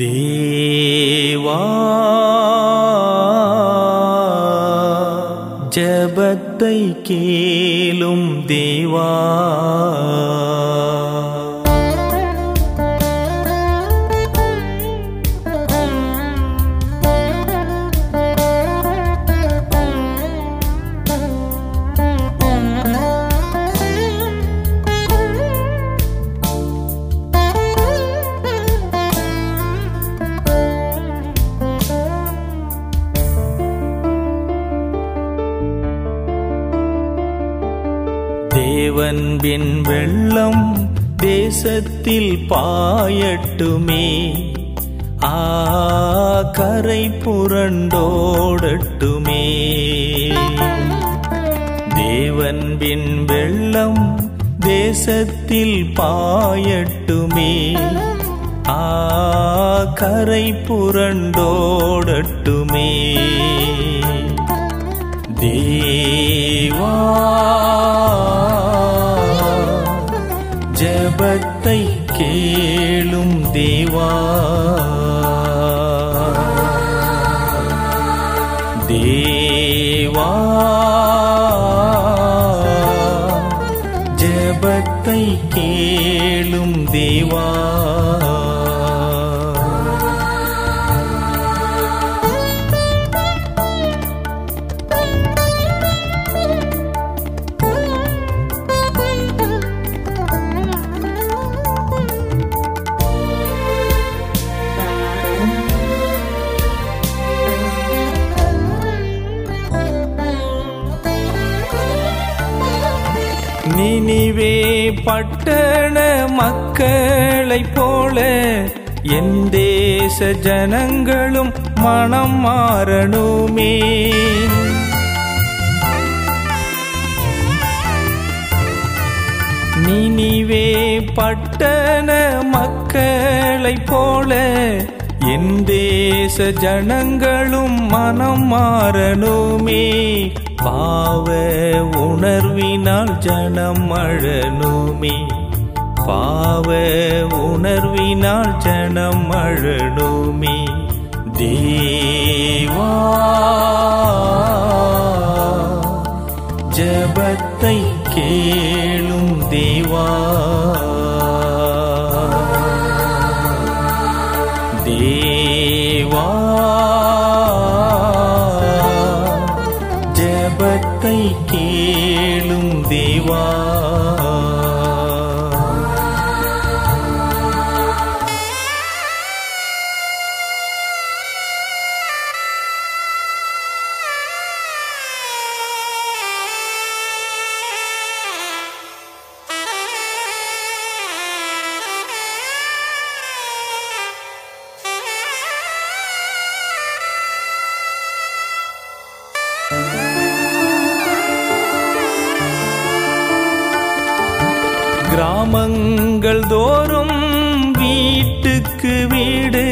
தேவா ஜபத்தை கேளும் தேவா தேவன்பின் வெள்ளம் தேசத்தில் பாயட்டுமே, ஆ கரை புரண்டோடட்டுமே. தேவன்பின் வெள்ளம் தேசத்தில் பாயட்டுமே, ஆ கரை புரண்டோடட்டுமே. தேவா ஜபத்தை கேளும் தேவா. தேவா ஜபத்தை கேளும் தேவா. நினிவே பட்டண மக்களைப் போல என் தேச ஜனங்களும் மனம் மாறணுமே. நினிவே பட்டண மக்களைப் போல என் தேச ஜனங்களும் மனம் மாறணுமே. பாவ உணர்வினால் ஜனம் அழணுமே, பாவ உணர்வினால் ஜனம் அழணுமே. தேவா ஜபத்தை கேளும் தேவா. தேவா ஜபத்தை கேளும் தேவா. கிராமங்கள் தோறும் வீட்டுக்கு வீடு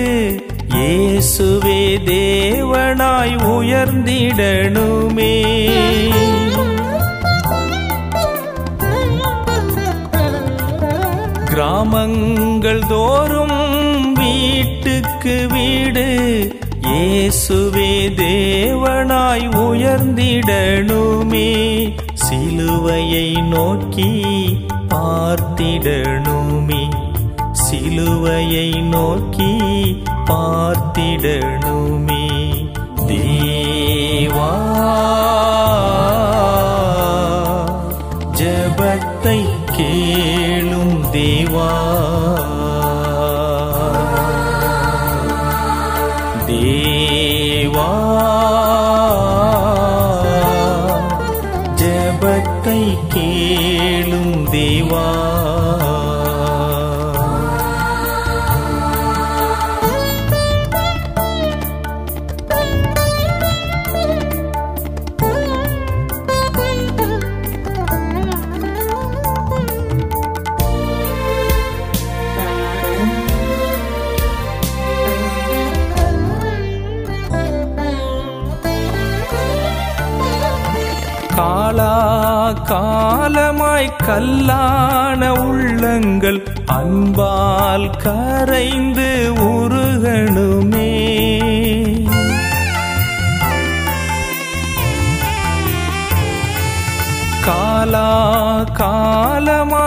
இயேசுவே தேவனாய் உயர்ந்திடணுமே. கிராமங்கள் தோறும் வீட்டுக்கு வீடு இயேசுவே தேவனாய் உயர்ந்திடணுமே. சிலுவையை நோக்கி பார்த்திடணுமே, சிலுவையை நோக்கி பார்த்திடணுமே. தேவா ஜபத்தை கேளும் தேவா. தேவா ஜபத்தை கேளும் தேவா. காலா காலமாய் கல்லான உள்ளங்கள் அன்பால் கரைந்து உருக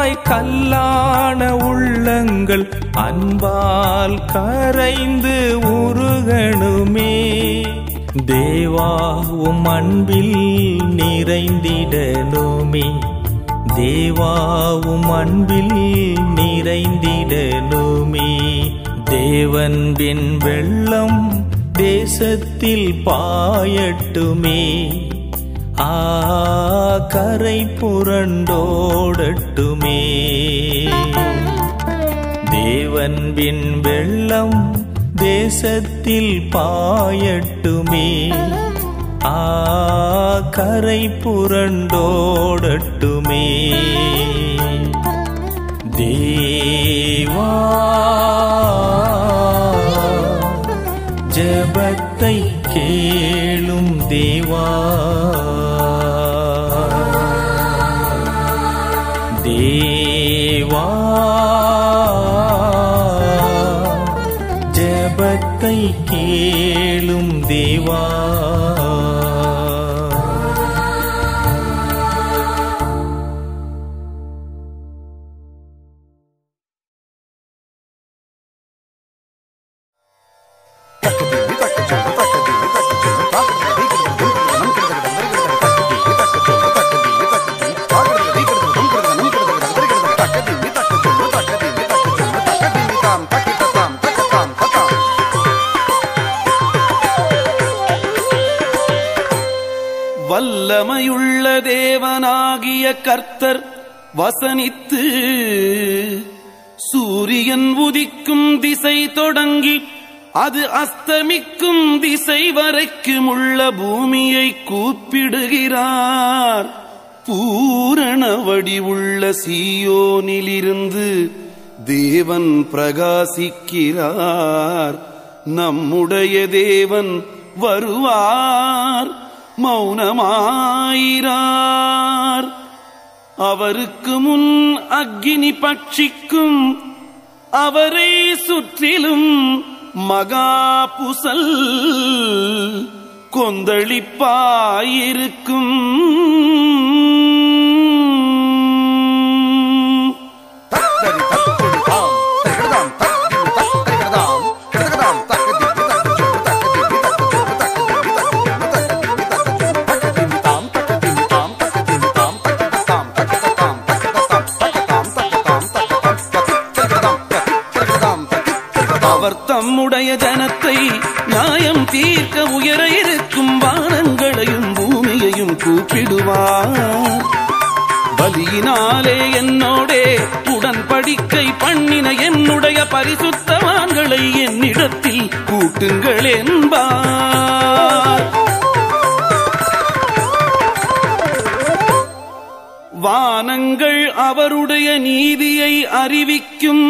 கல்லாய் கல்லான உள்ளங்கள் அன்பால் கரைந்து உருகணுமே. தேவா உம் அன்பில் நிறைந்திடணுமே, தேவா உம் அன்பில் நிறைந்திடணுமே. தேவன்பின் வெள்ளம் தேசத்தில் பாயட்டுமே, ஆ கரை புரண்டோடட்டுமே. தேவன்பின் வெள்ளம் தேசத்தில் பாயட்டுமே, ஆ கரை புரண்டோடட்டுமே. தேவா ஜபத்தை கேளும் தேவா, தேவா ஜபத்தை கேளும் தேவா. வல்லமையுள்ள தேவனாகிய கர்த்தர் வசனித்து சூரியன் உதிக்கும் திசை தொடங்கி அது அஸ்தமிக்கும் திசை வரைக்கும் உள்ள பூமியை கூப்பிடுகிறார். பூரண வடிவுள்ள சீயோனிலிருந்து தேவன் பிரகாசிக்கிறார். நம்முடைய தேவன் வருவார், மௌனமாயிரார். அவருக்கு முன் அக்கினி பட்சிக்கும், அவரை சுற்றிலும் மகா புசல் கொந்தளிப்பாயிருக்கும். தம்முடைய ஜனத்தை நியாயம் தீர்க்க உயர இருக்கும் வானங்களையும் பூமியையும் கூப்பிடுவார். பலியினாலே என்னோடே உடன்படிக்கை பண்ணின என்னுடைய பரிசுத்தவான்களை என்னிடத்தில் கூட்டுங்கள் என்பார். வானங்கள் அவருடைய நீதியை அறிவிக்கும்.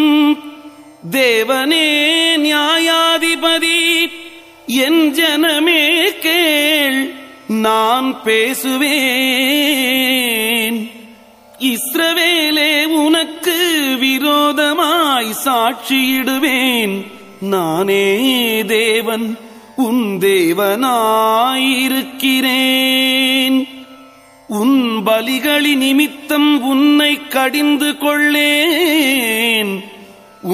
தேவனே நியாயாதிபதி, என் ஜனமே கேள், நான் பேசுவேன். இஸ்ரவேலே உனக்கு விரோதமாய் சாட்சியிடுவேன். நானே தேவன் உன் தேவனாயிருக்கிறேன். உன் பலிகளி நிமித்தம் உன்னை கடிந்து கொள்ளேன்.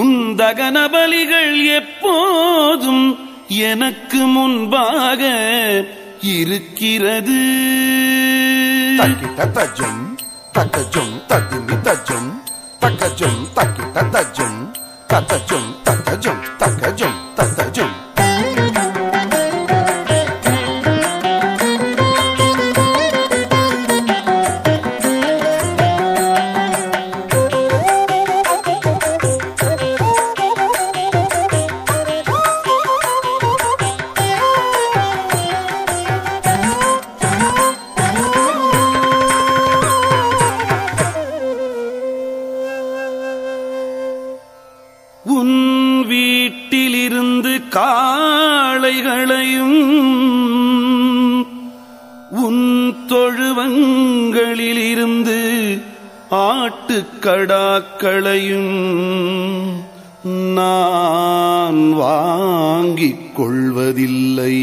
உன் தகன பலிகள் எப்போதும் எனக்கு முன்பாக இருக்கிறது. தக்கிட்டதஜம் தக்கஜம் தக்கிமி தஜம் தக்கஜம் தக்கிட்டதஜம் தக்கஜம் தக்கஜம் தக்கஜம் தக்கஜம். தொழுவங்களிலிருந்து ஆட்டுக்கடாக்களையும் நான் வாங்கிக் கொள்வதில்லை.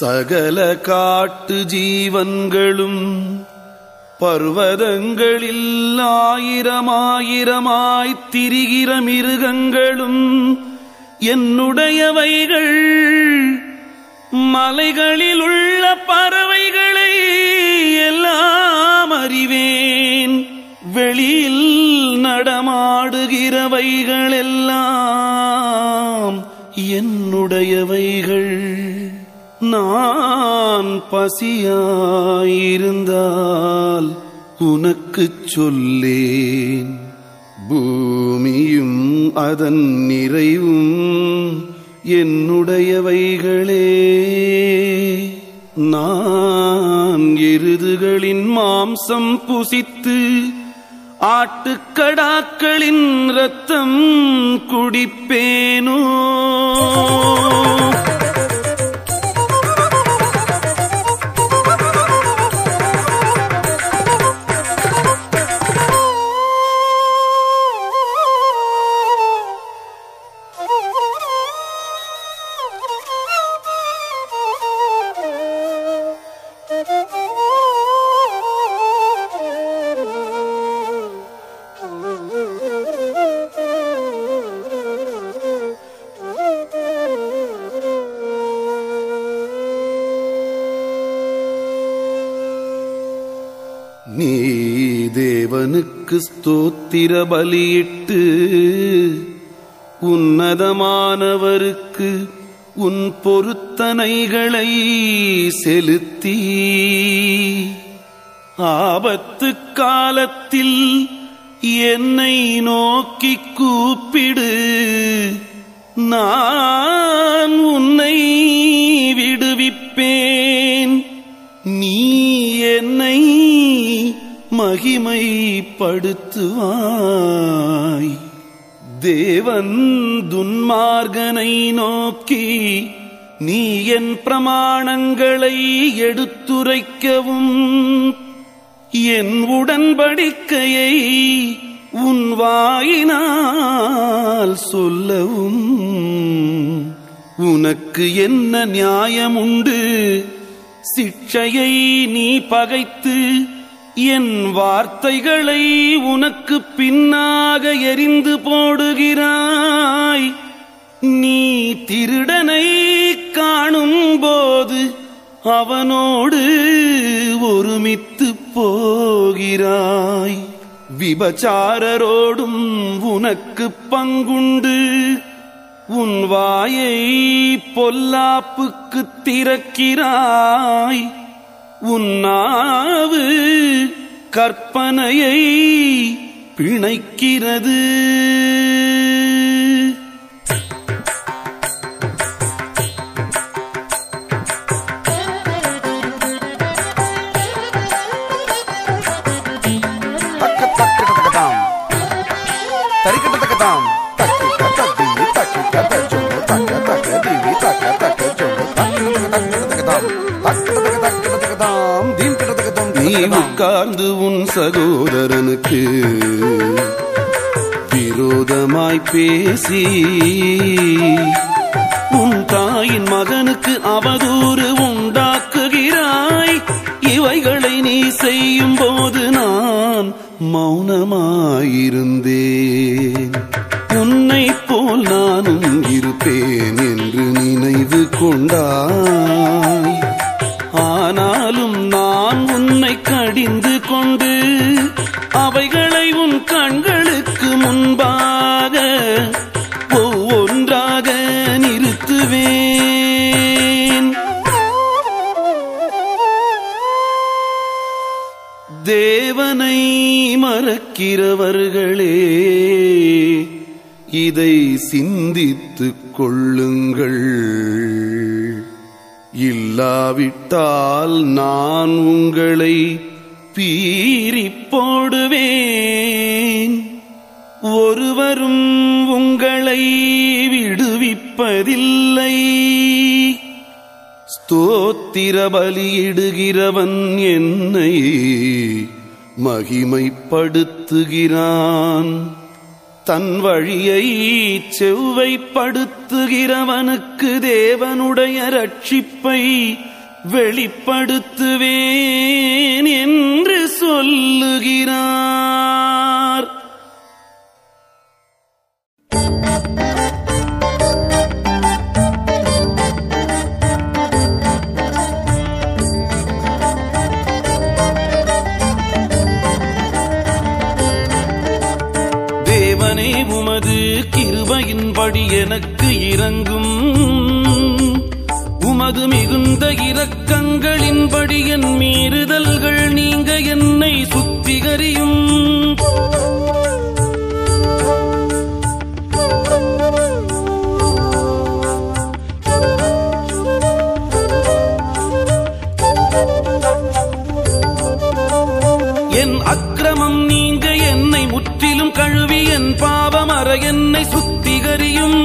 சகல காட்டு ஜீவன்களும் பர்வதங்களில் ஆயிரமாயிரமாய்த் திரிகிற மிருகங்களும் என்னுடையவைகள். மலைகளில் உள்ள பறவைகளை எல்லாம் அறிவேன். வெளியில் நடமாடுகிறவைகள் எல்லாம் என்னுடையவைகள். நான் பசியாயிருந்தால் உனக்குச் சொல்லேன். பூமியும் அதன் நிறைவும் என்னுடையவைகளே. நான் எருதுகளின் மாம்சம் புசித்து ஆட்டுக்கடாக்களின் இரத்தம் குடிப்பேனோ? நீ தேவனுக்கு ஸ்தோத்திர பலியிட்டு உன்னதமானவருக்கு உன் பொருத்தனைகளை செலுத்தி ஆபத்து காலத்தில் என்னை நோக்கி கூப்பிடு. நான் உன்னை விடுவிப்பேன். நீ என்னை மகிமைப்படுத்துவாய். தேவன் துன்மார்கனை நோக்கி நீ என் பிரமாணங்களை எடுத்துரைக்கவும் என் உடன்படிக்கையை உன் வாயினால் சொல்லவும் உனக்கு என்ன நியாயமுண்டு? சிக்ஷையை நீ பகைத்து என் வார்த்தைகளை உனக்கு பின்னாக எரிந்து போடுகிறாய். நீ திருடனை காணும் போது அவனோடு ஒருமித்து போகிறாய். விபச்சாரரோடும் உனக்கு பங்குண்டு. உன் வாயை பொல்லாப்புக்கு திறக்கிறாய். உன் நாவு கற்பனையை பிணைக்கிறது. நீ உட்கார்ந்து உன் சகோதரனுக்கு விரோதமாய் பேசி உன் தாயின் மகனுக்கு அவதூறு உண்டாக்குகிறாய். இவைகளை நீ செய்யும் போது நான் மௌனமாயிருந்தேன். உன்னை போல் நானும் இருப்பேன் என்று நினைவு கொண்டாய். ஆனாலும் நான் உன்னை கடிந்து கொண்டு அவைகளை உன் கண்களுக்கு முன்பாக ஒவ்வொன்றாக நிறுத்துவேன். தேவனை மறக்கிறவர்களே, இதை சிந்தித்துக் கொள்ளுங்கள். இல்லாவிட்டால் நான் உங்களை பீறிப் போடுவேன். ஒருவரும் உங்களை விடுவிப்பதில்லை. ஸ்தோத்திர பலியிடுகிறவன் என்னை மகிமைப்படுத்துகிறான். தன் வழியை செவ்வைப்படுத்துகிறவனுக்கு தேவனுடைய ரட்சிப்பை வெளிப்படுத்துவேன் என்று சொல்லுகிறார். தேவனே உமது கிருபையின்படி எனக்கு இரங்கும், உமது மிகுந்த இரக்கங்களின்படி என் மீறுதல்கள் நீங்க என்னை சுத்திகரியும். என் அக்கிரமம் நீங்க என்னை முற்றிலும் கழுவி என் பாவமற என்னை சுத்திகரியும்.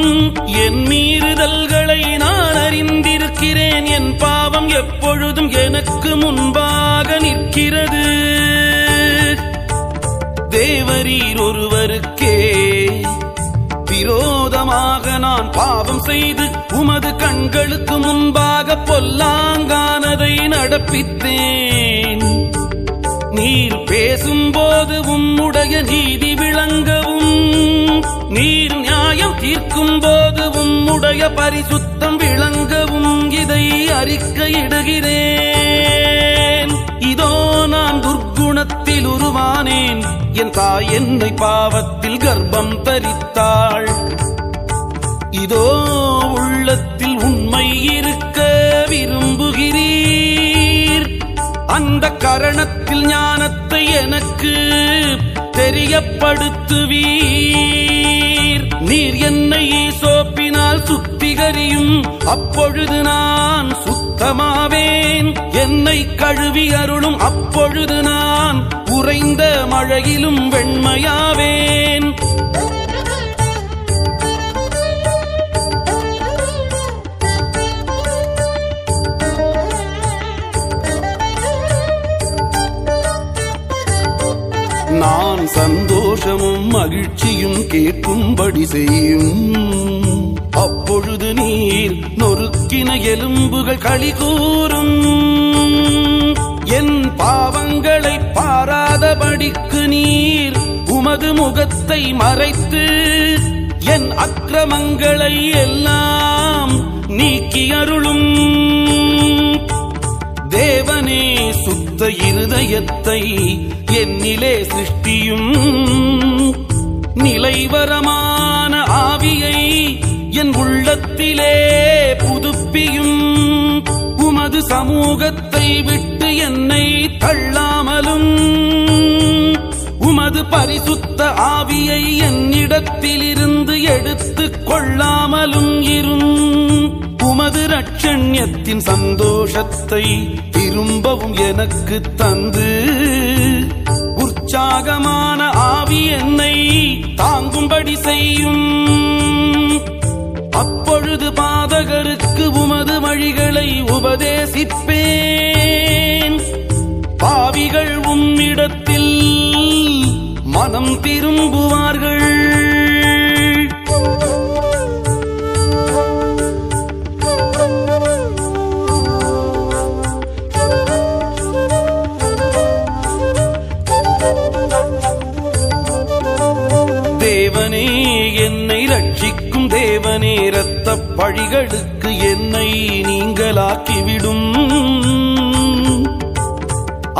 என் மீறுதல்களை நான் அறிந்திருக்கிறேன், என் பாவம் எப்பொழுதும் எனக்கு முன்பாக நிற்கிறது. தேவரீர் ஒருவருக்கே விரோதமாக நான் பாவம் செய்து உமது கண்களுக்கு முன்பாக பொல்லாங்கானதை நடப்பித்தேன். நீர் பேசும்போது உம்முடைய நீதி விளங்கவும், நீர் நியாயம் தீர்க்கும் போது உம்முடைய பரிசுத்தம் விளங்கவும் இதை அறிக்கையிடுகிறேன். இதோ நான் துர்க்குணத்தில் உருவானேன், என் தாய் என்னை பாவத்தில் கர்ப்பம் தரித்தாள். இதோ உள்ளத்தில் உண்மை இருக்க விரும்புகிறீர், அந்த கரணத்தில் ஞானத்தை எனக்கு தெரியப்படுத்துவீர். நீர் என்னை சோப்பினால் சுத்திகரியும், அப்பொழுது நான் சுத்தமாவேன். என்னை கழுவி அருளும், அப்பொழுது நான் உறைந்த மழையிலும் வெண்மையாவேன். நான் சந்தோஷமும் மகிழ்ச்சியும் கேட்கும்படி செய்யும், அப்பொழுது நீர் நொறுக்கின எலும்புகள் களி கூறும். என் பாவங்களை பாராதபடிக்கு நீர் உமது முகத்தை மறைத்து என் அக்கிரமங்களை எல்லாம் நீக்கி அருளும். தேவனே சுத்த இருதயத்தை என்னிலே சிருஷ்டியும், நிலைவரமான ஆவியை என் உள்ளத்திலே புதுப்பியும். உமது சமூகத்தை விட்டு என்னை தள்ளாமலும், உமது பரிசுத்த ஆவியை என்னிடத்திலிருந்து எடுத்து கொள்ளாமலும் இரும். உமது ரட்சண்யத்தின் சந்தோஷத்தை திரும்பவும் எனக்கு தந்து உற்சாகமான ஆவி என்னை தாங்கும்படி செய்யும். அப்பொழுது பாதகருக்கு உமது வழிகளை உபதேசிப்பேன், பாவிகள் உம்மிடத்தில் மனம் திரும்புவார்கள். தேவனே என்னை ரட்சிக்கும், தேவனே இரத்த பழிகளுக்கு என்னை நீங்களாக்கிவிடும்.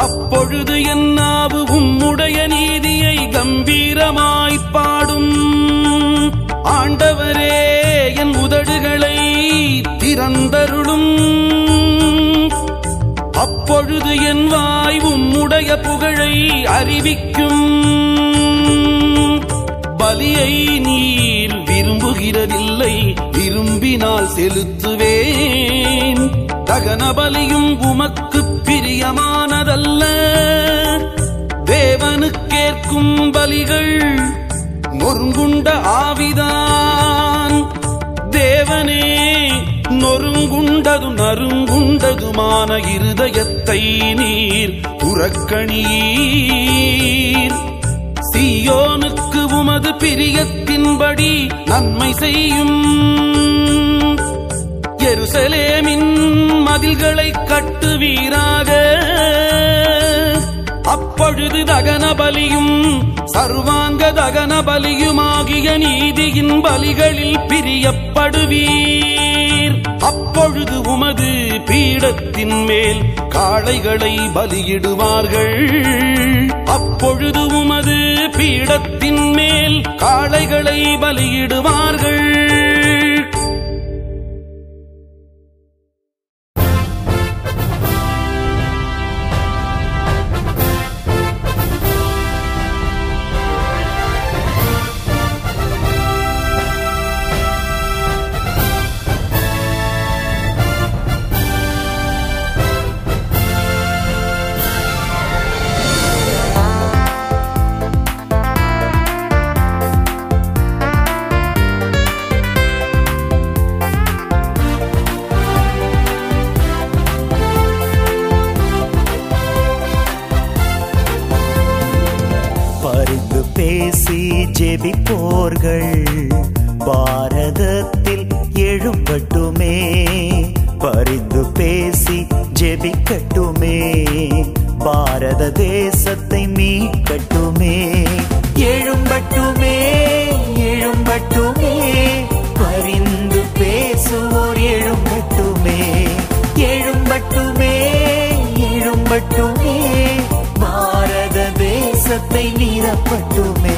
அப்பொழுது என் நாவு உம்முடைய நீதியை கம்பீரமாய்ப் பாடும். ஆண்டவரே என் உதடுகளை திறந்தருளும், அப்பொழுது என் வாய் உம்முடைய புகழை அறிவிக்கும். பலியை நீர் விரும்புகிறதில்லை, விரும்பினால் செலுத்துவேன். தகன பலியும் உமக்கு பிரியமானதல்ல, தேவனுக்கேற்கும் பலிகள் நொறுங்குண்ட ஆவிதான். தேவனே நொறுங்குண்டதும் நறுங்குண்டதுமான இருதயத்தை நீர் புறக்கணியீர். சீயோனுக்கு உமது பிரியத்தின்படி நன்மை செய்யும், எருசலேமின் மதில்களை கட்ட சர்வாங்க தகன பலியுமாகிய நீதியின் பலிகளில் பிரியப்படுவீர். அப்பொழுது உமது பீடத்தின் மேல் காளைகளை பலியிடுவார்கள். அப்பொழுது உமது பீடத்தின் மேல் காளைகளை பலியிடுவார்கள். ஜெபிப்போர்கள் பாரதத்தில் எழும்பட்டுமே, பரிந்து பேசி ஜெபிக்கட்டுமே, பாரத தேசத்தை மீட்கட்டுமே. எழும்பட்டுமே எழும்பட்டுமே, பரிந்து பேசுவோர் எழும்பட்டுமே. எழும்பட்டுமே எழும்பட்டுமே, பாரத தேசத்தை நிரப்பட்டுமே.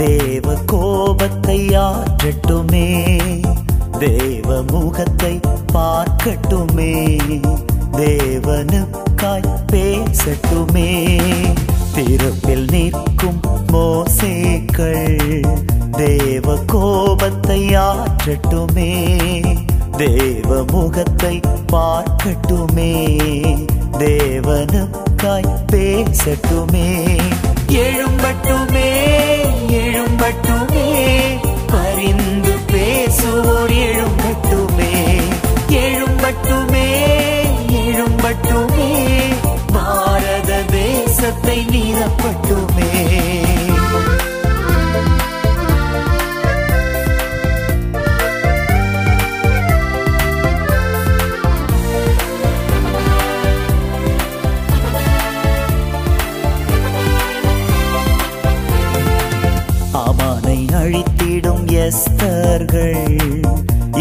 தேவ கோபத்தை ஆற்றட்டுமே, தேவ முகத்தை பார்க்கட்டுமே, தேவனுக்காய் பேசட்டுமே. திருப்பில் நிற்கும் மோசேக்கள் தேவ கோபத்தை ஆற்றட்டுமே, தேவ முகத்தை பார்க்கட்டுமே, தேவனுக்காய் பேசட்டுமே. எழும்பட்டுமே எழும்பட்டுமே, பரிந்து பேசுவோர் எழும்பட்டுமே. எழும்பட்டுமே எழும்பட்டுமே, பாரத தேசத்தை நிரப்பட்டுமே.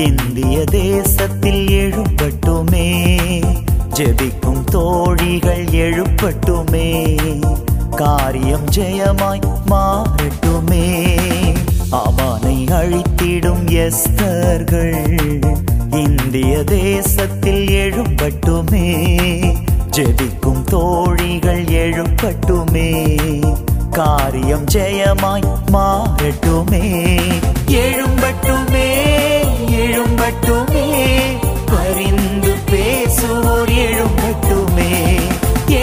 இந்திய தேசத்தில் எழும்பட்டுமே, ஜெபிக்கும் தோழிகள் எழும்பட்டுமே, காரியம் ஜெயமாய் மாறட்டுமே. ஆமானை அழித்திடும் எஸ்தர்கள் இந்திய தேசத்தில் எழும்பட்டுமே, ஜெபிக்கும் தோழிகள் எழும்பட்டுமே, காரியம் ஜெயமாய் மாறட்டுமே. எழும்பட்டுமே எழும்பட்டுமே, பரிந்து பேசுவோர் எழும்பட்டுமே.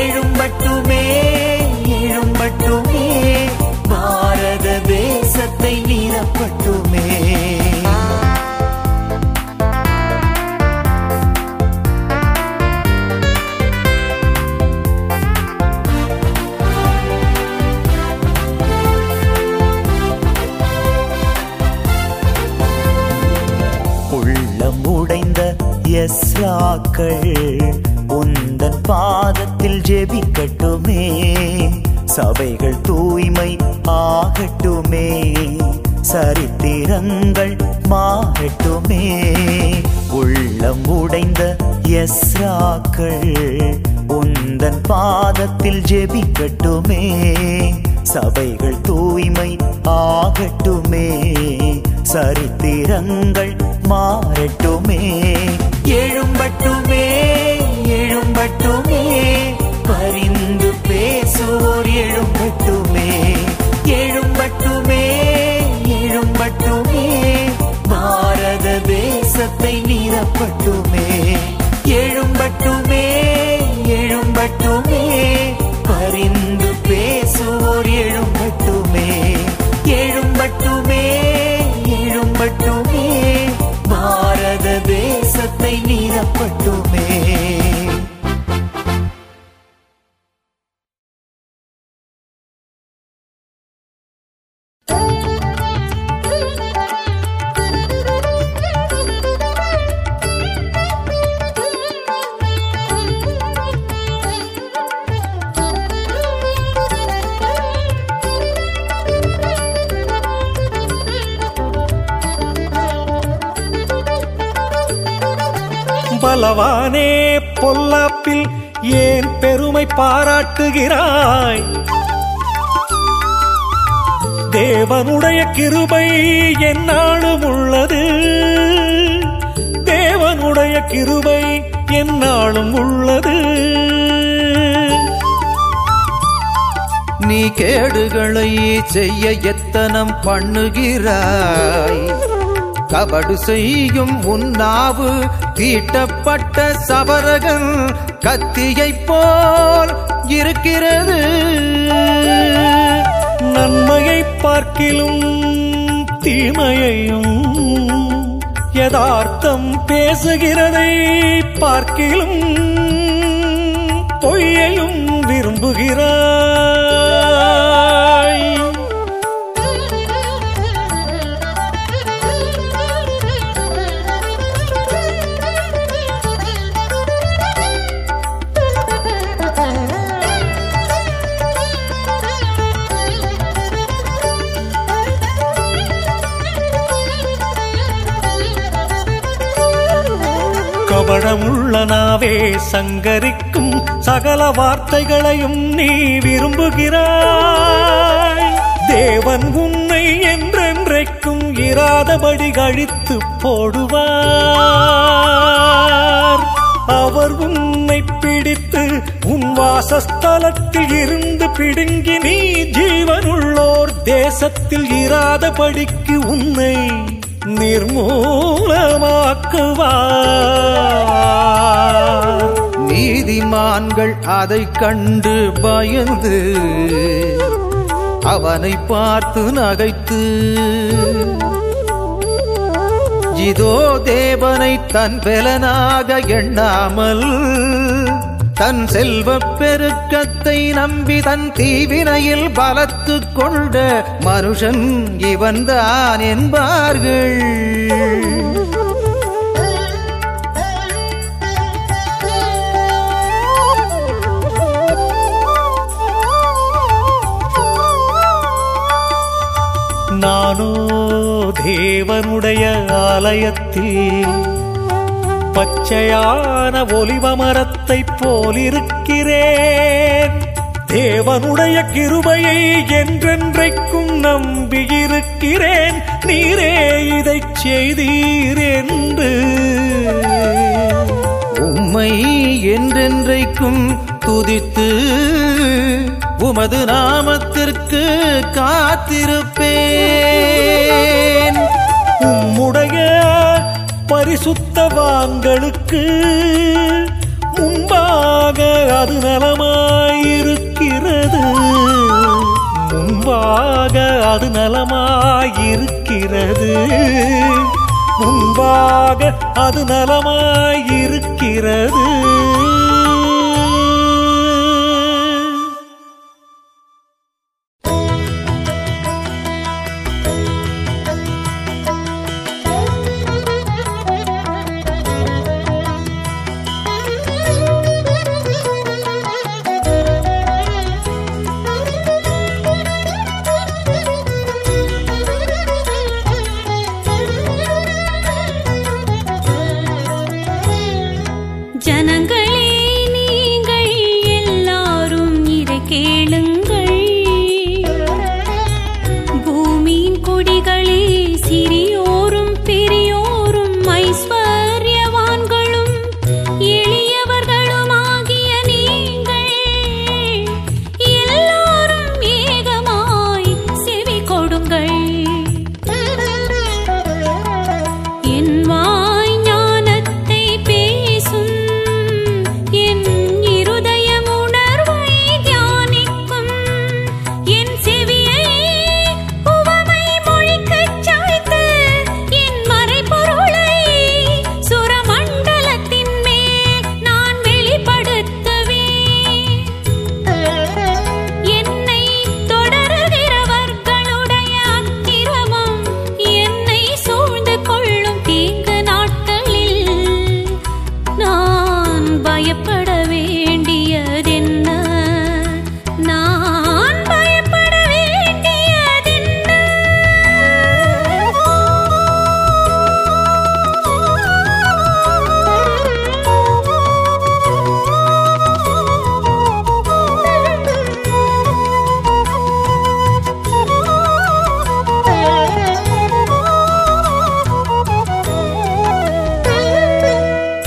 எழும்பட்டுமே எழும்பட்டுமே, பாரத தேசத்தை நிரப்பட்டுமே. உந்தன் பாதத்தில் ஜெபிக்கட்டுமே, சபைகள் தூய்மை ஆகட்டுமே, சரித்திரங்கள் மாறட்டுமே. உள்ளம் உடைந்த எஸ்ராக்கள் உந்தன் பாதத்தில் ஜெபிக்கட்டுமே, சபைகள் தூய்மை ஆகட்டுமே, சரித்திரங்கள் மாறட்டுமே. எழும்பட்டுமே எழும்பட்டுமே, பரிந்து பேசுவோர் எழும்பட்டுமே. எழும்பட்டுமே எழும்பட்டுமே, பாரத தேசத்தை நிரப்பட்டுமே. எழும்பட்டுமே எழும்பட்டுமே, பரிந்து பேசுவோர் எழும்பட்டுமே. எழும்பட்டுமே எழும்பட்டுமே, பாரத நீரப்பட்டுமே. பலவானே பொல்லாப்பில் ஏன் பெருமை பாராட்டுகிறாய்? தேவனுடைய கிருபை என்னாலும் உள்ளது, தேவனுடைய கிருபை என்னாலும் உள்ளது. நீ கேடுகளை செய்ய எத்தனம் பண்ணுகிறாய், கபடு செய்யும் உன்னாவு தீட்டப்பட்ட சபரகன் கத்தியைப் போல் இருக்கிறது. நன்மையைப் பார்க்கிலும் தீமையையும், யதார்த்தம் பேசுகிறதை பார்க்கிலும் பொய்யையும் விரும்புகிறாய். கபடமுள்ள நாவே சங்கரிக்கும் சகல வார்த்தைகளையும் நீ விரும்புகிறாய். தேவன் உன்னை என்றென்றைக்கும் இராதபடி கழித்து போடுவார். அவர் உன்னை பிடித்து உன் வாசஸ்தலத்தில் இருந்து பிடுங்கி நீ ஜீவனுள்ளோர் தேசத்தில் இராதபடிக்கு உன்னை நிர்மூலமாக்குவார். நீதிமான்கள் அதை கண்டு பயந்து அவனை பார்த்து நகைத்து, இதோ தேவனை தன் பெலனாக எண்ணாமல் தன் செல்வப் பெருக்கத்தை நம்பி தன் தீவினையில் பலத்து கொண்ட மனுஷன் இவன்தான் என்பார்கள். நானோ தேவனுடைய ஆலயத்தில் பச்சையான ஒலிவமரத்தை போலிருக்கிறேன். தேவனுடைய கிருபையை என்றென்றைக்கும் நம்பியிருக்கிறேன். நீரே இதைச் செய்தீர் என்று உம்மை என்றென்றைக்கும் துதித்து உமது நாமத்திற்கு காத்திருப்பேன். உம்முடைய பரிசுத்தவான்களுக்கு முன்பாக அது நலமாயிருக்கிறது, முன்பாக அது நலமாயிருக்கிறது, முன்பாக அது நலமாயிருக்கிறது. ஜனங்களே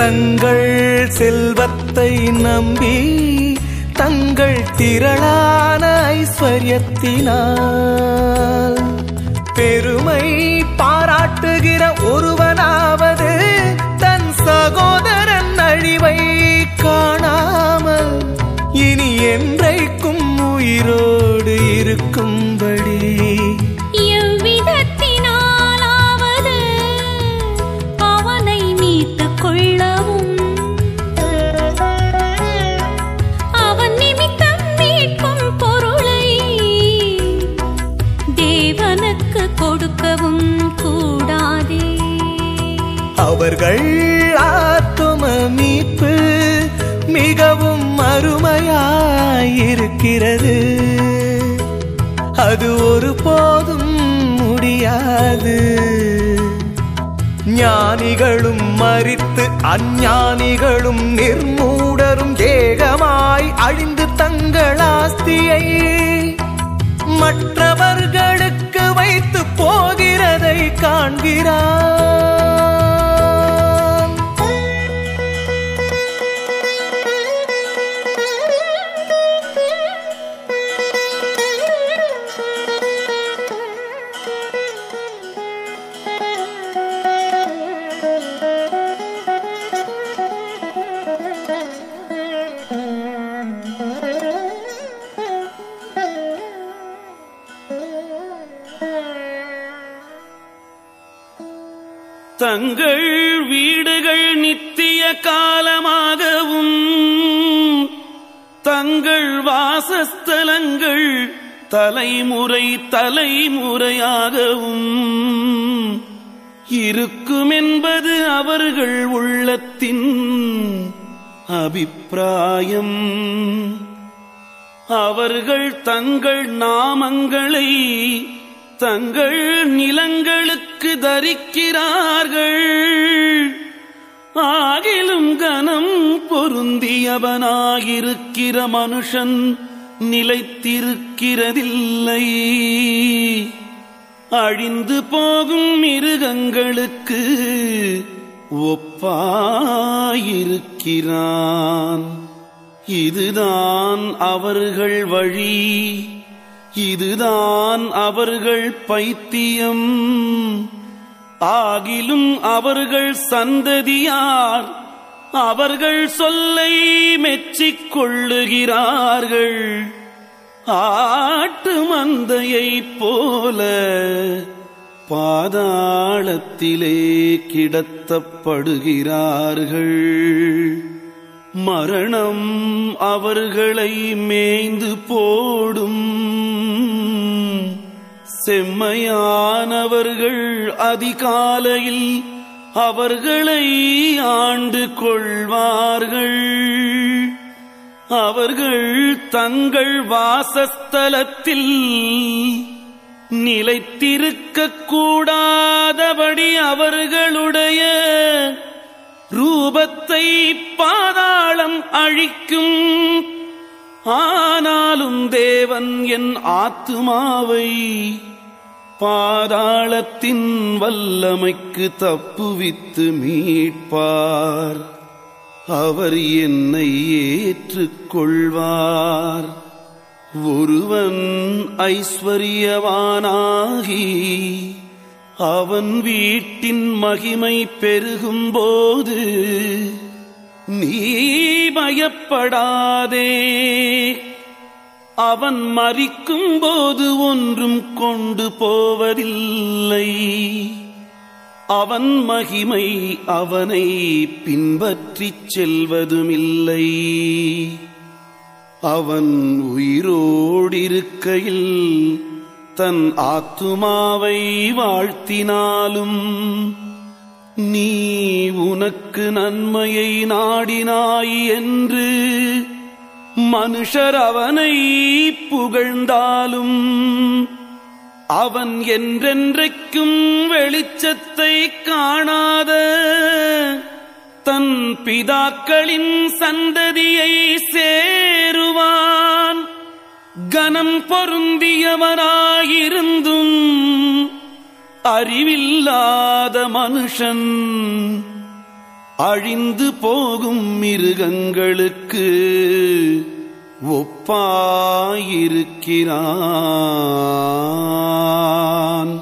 தங்கள் செல்வத்தை நம்பி தங்கள் திரளான ஐஸ்வர்யத்தினால் பெருமை பாராட்டுகிற ஒருவனாவது தன் சகோதரன் அழிவை காணாமல் இனி என்றைக்கும் உயிரோடு இருக்கும்படி எவ்விதத்தினாலாவது அவனை மீட்டுக் கொள்ளவும் அவன் நிமித்தம் மீட்கும் பொருளை தேவனுக்கு கொடுக்கவும் கூடாதே. அவர்கள் ஆத்தும மீட்பு மிகவும் அருமையாயிருக்கிறது, அது ஒரு போதும் முடியாது. ஞானிகளும் மரித்து அஞ்ஞானிகளும் நிர்மூடரும் ஏகமாய் அழிந்து தங்கள் ஆஸ்தியை மற்றவர்களுக்கு வைத்து போகிறதை காண்கிறார். தங்கள் வீடுகள் நித்திய காலமாகவும் தங்கள் வாசஸ்தலங்கள் தலைமுறை தலைமுறையாகவும் இருக்குமென்பது அவர்கள் உள்ளத்தின் அபிப்பிராயம். அவர்கள் தங்கள் நாமங்களை தங்கள் நிலங்களுக்கு தரிக்கிறார்கள். ஆகிலும் கனம் பொருந்தியவனாயிருக்கிற மனுஷன் நிலைத்திருக்கிறதில்லை. அழிந்து போகும் மிருகங்களுக்கு ஒப்பாயிருக்கிறான். இதுதான் அவர்கள் வழி, இதுதான் அவர்கள் பைத்தியம். ஆகிலும் அவர்கள் சந்ததியார் அவர்கள் சொல்லை மெச்சிக் கொள்ளுகிறார்கள். ஆட்டு மந்தையைப் போல பாதாளத்திலே கிடத்தப்படுகிறார்கள். மரணம் அவர்களை மேய்ந்து போடும். செம்மையானவர்கள் அதிகாலையில் அவர்களை ஆண்டு கொள்வார்கள். அவர்கள் தங்கள் வாசஸ்தலத்தில் நிலைத்திருக்கக் கூடாதபடி அவர்களுடைய ரூபத்தை பாதாளம் அழிக்கும். ஆனாலும் தேவன் என் ஆத்துமாவை பாதாளத்தின் வல்லமைக்கு தப்புவித்து மீட்பார். அவர் என்னை ஏற்றுக்கொள்வார். ஒருவன் ஐஸ்வரியவானாகி அவன் வீட்டின் மகிமை பெருகும்போது நீ பயப்படாதே. அவன் மரிக்கும் போது ஒன்றும் கொண்டு போவதில்லை. அவன் மகிமை அவனை பின்பற்றிச் செல்வதுமில்லை. அவன் உயிரோடிருக்கையில் தன் ஆத்துமாவை வாழ்த்தினாலும் நீ உனக்கு நன்மையை நாடினாய் என்று மனுஷர் அவனை புகழ்ந்தாலும் அவன் என்றென்றைக்கும் வெளிச்சத்தை காணாத தன் பிதாக்களின் சந்ததியை சேருவான். கனம் பொருந்தியவனாயிருந்தும் அறிவில்லாத மனுஷன் அழிந்து போகும் மிருகங்களுக்கு ஒப்பாயிருக்கிறான்.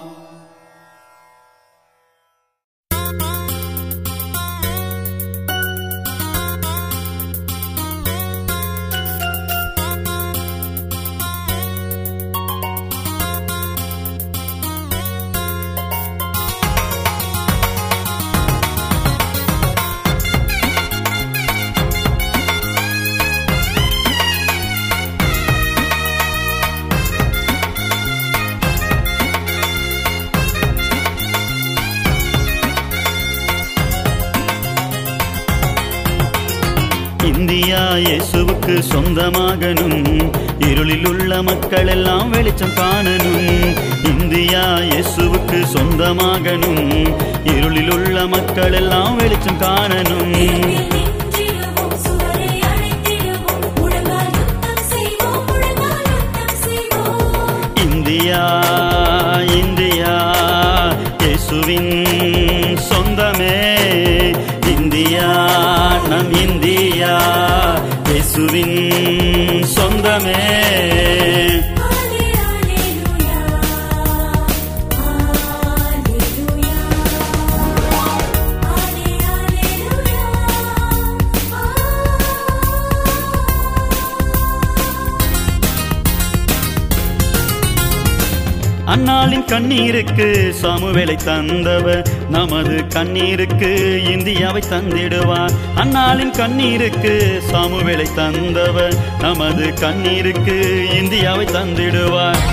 இந்தியா இயேசுவுக்கு சொந்தமாகணும், இருளில் உள்ள மக்கள் எல்லாம் வெளிச்சம் காணணும். இந்தியா இயேசுவுக்கு சொந்தமாகணும், இருளில் உள்ள மக்கள் எல்லாம் வெளிச்சம் காணணும். இந்தியா இந்தியா இயேசுவின் சொந்தமே, இந்தியா நம் இந்தியா இயேசுவின் சொந்தமே. அன்னாளின் கண்ணீருக்கு சாமுவேலை தந்தவர், நமது கண்ணீருக்கு இந்தியாவை தந்திடுவார். அன்னாளின் கண்ணீருக்கு சாமுவேலை தந்தவர், நமது கண்ணீருக்கு இந்தியாவை தந்திடுவார்.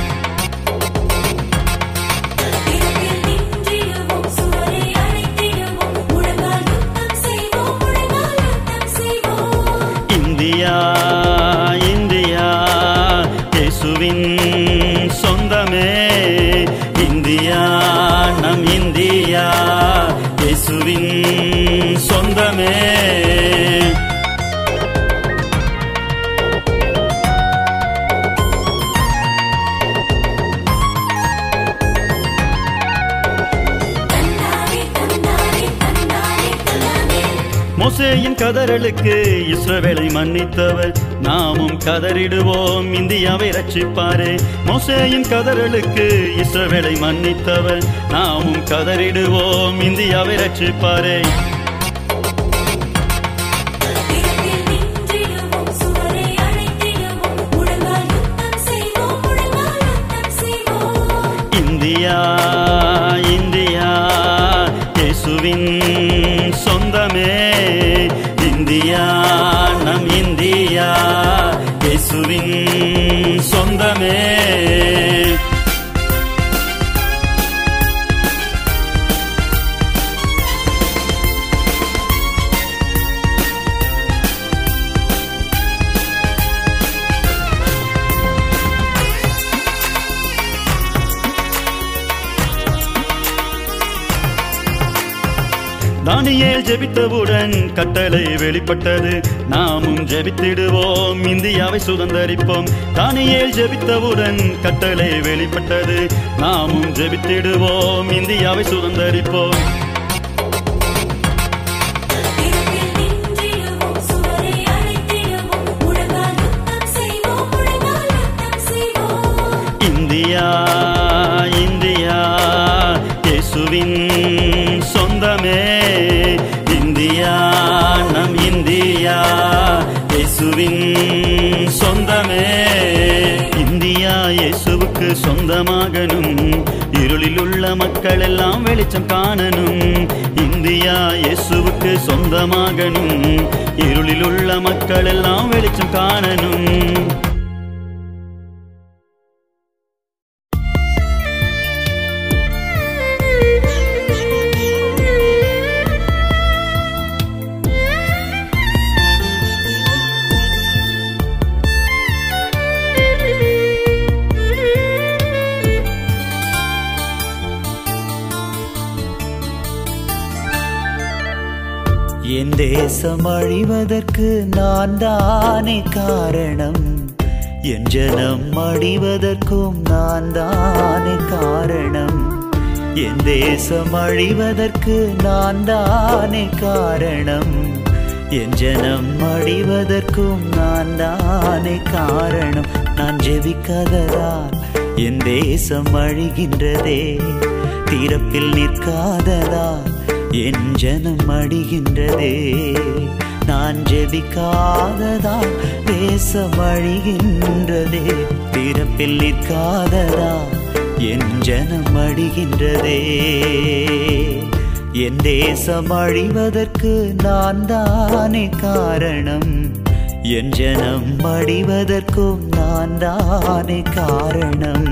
இந்தியா இந்தியா இயேசுவின் சொந்தமே, இந்தியா நம் இந்தியா இயேசுவின் சொந்தமே. மோசேயின் கதறலுக்கு இஸ்ரவேலை மன்னித்தவர், நாமும் கதறிடுவோம் இந்தியாவை ரட்சிப்பாரே. மோசேயின் கதறலுக்கு இஸ்ரவேலை மன்னித்தவர், நாமும் கதறிடுவோம் இந்தியாவை ரட்சிப்பாரே. இந்தியா இந்தியா இயேசுவின் சொந்தமே, இந்தியா நம் இந்தியா இயேசுவின் சொந்தமே. தானியேல் ஜெபித்தவுடன் கட்டளை வெளிப்பட்டது, நாமும் ஜெபித்திடுவோம் இந்தியாவை சுதந்தரிப்போம். தானியேல் ஜெபித்தவுடன் கட்டளை வெளிப்பட்டது, நாமும் ஜெபித்திடுவோம் இந்தியாவை சுதந்தரிப்போம். இந்தியா இந்தியா இயேசுவின் சொந்தமே, இந்தியா நம் இந்தியா இயேசுவின் சொந்தமே. இந்தியா இயேசுவுக்கு சொந்தமாகணும், இருளில் உள்ள மக்கள் எல்லாம் வெளிச்சம் காணணும். இந்தியா இயேசுவுக்கு சொந்தமாகணும், இருளில் உள்ள மக்கள் எல்லாம் வெளிச்சம் காணணும். என் தேசம் அழிவதற்கு நான் தானே காரணம், என் ஜனம் அழிவதற்கும் நான் தானே காரணம். என் தேசம் அழிவதற்கு நான் தானே காரணம், என் ஜனம் அழிவதற்கும் நான் தானே காரணம். நான் ஜெபிக்காததால் என் தேசம் அழிகின்றதே, தீரப்பில் நிற்காததால் என் ஜனம் அழிகின்றதே. நான் ஜெபிக்காததால் தேசம் அழிகின்றதே, தீரப்பில் நிற்காததால் என் ஜனம் அழிகின்றதே. என் தேசம் அழிவதற்கு நான் தானே காரணம், என் ஜனம் அழிவதற்கும் நான் தானே காரணம்.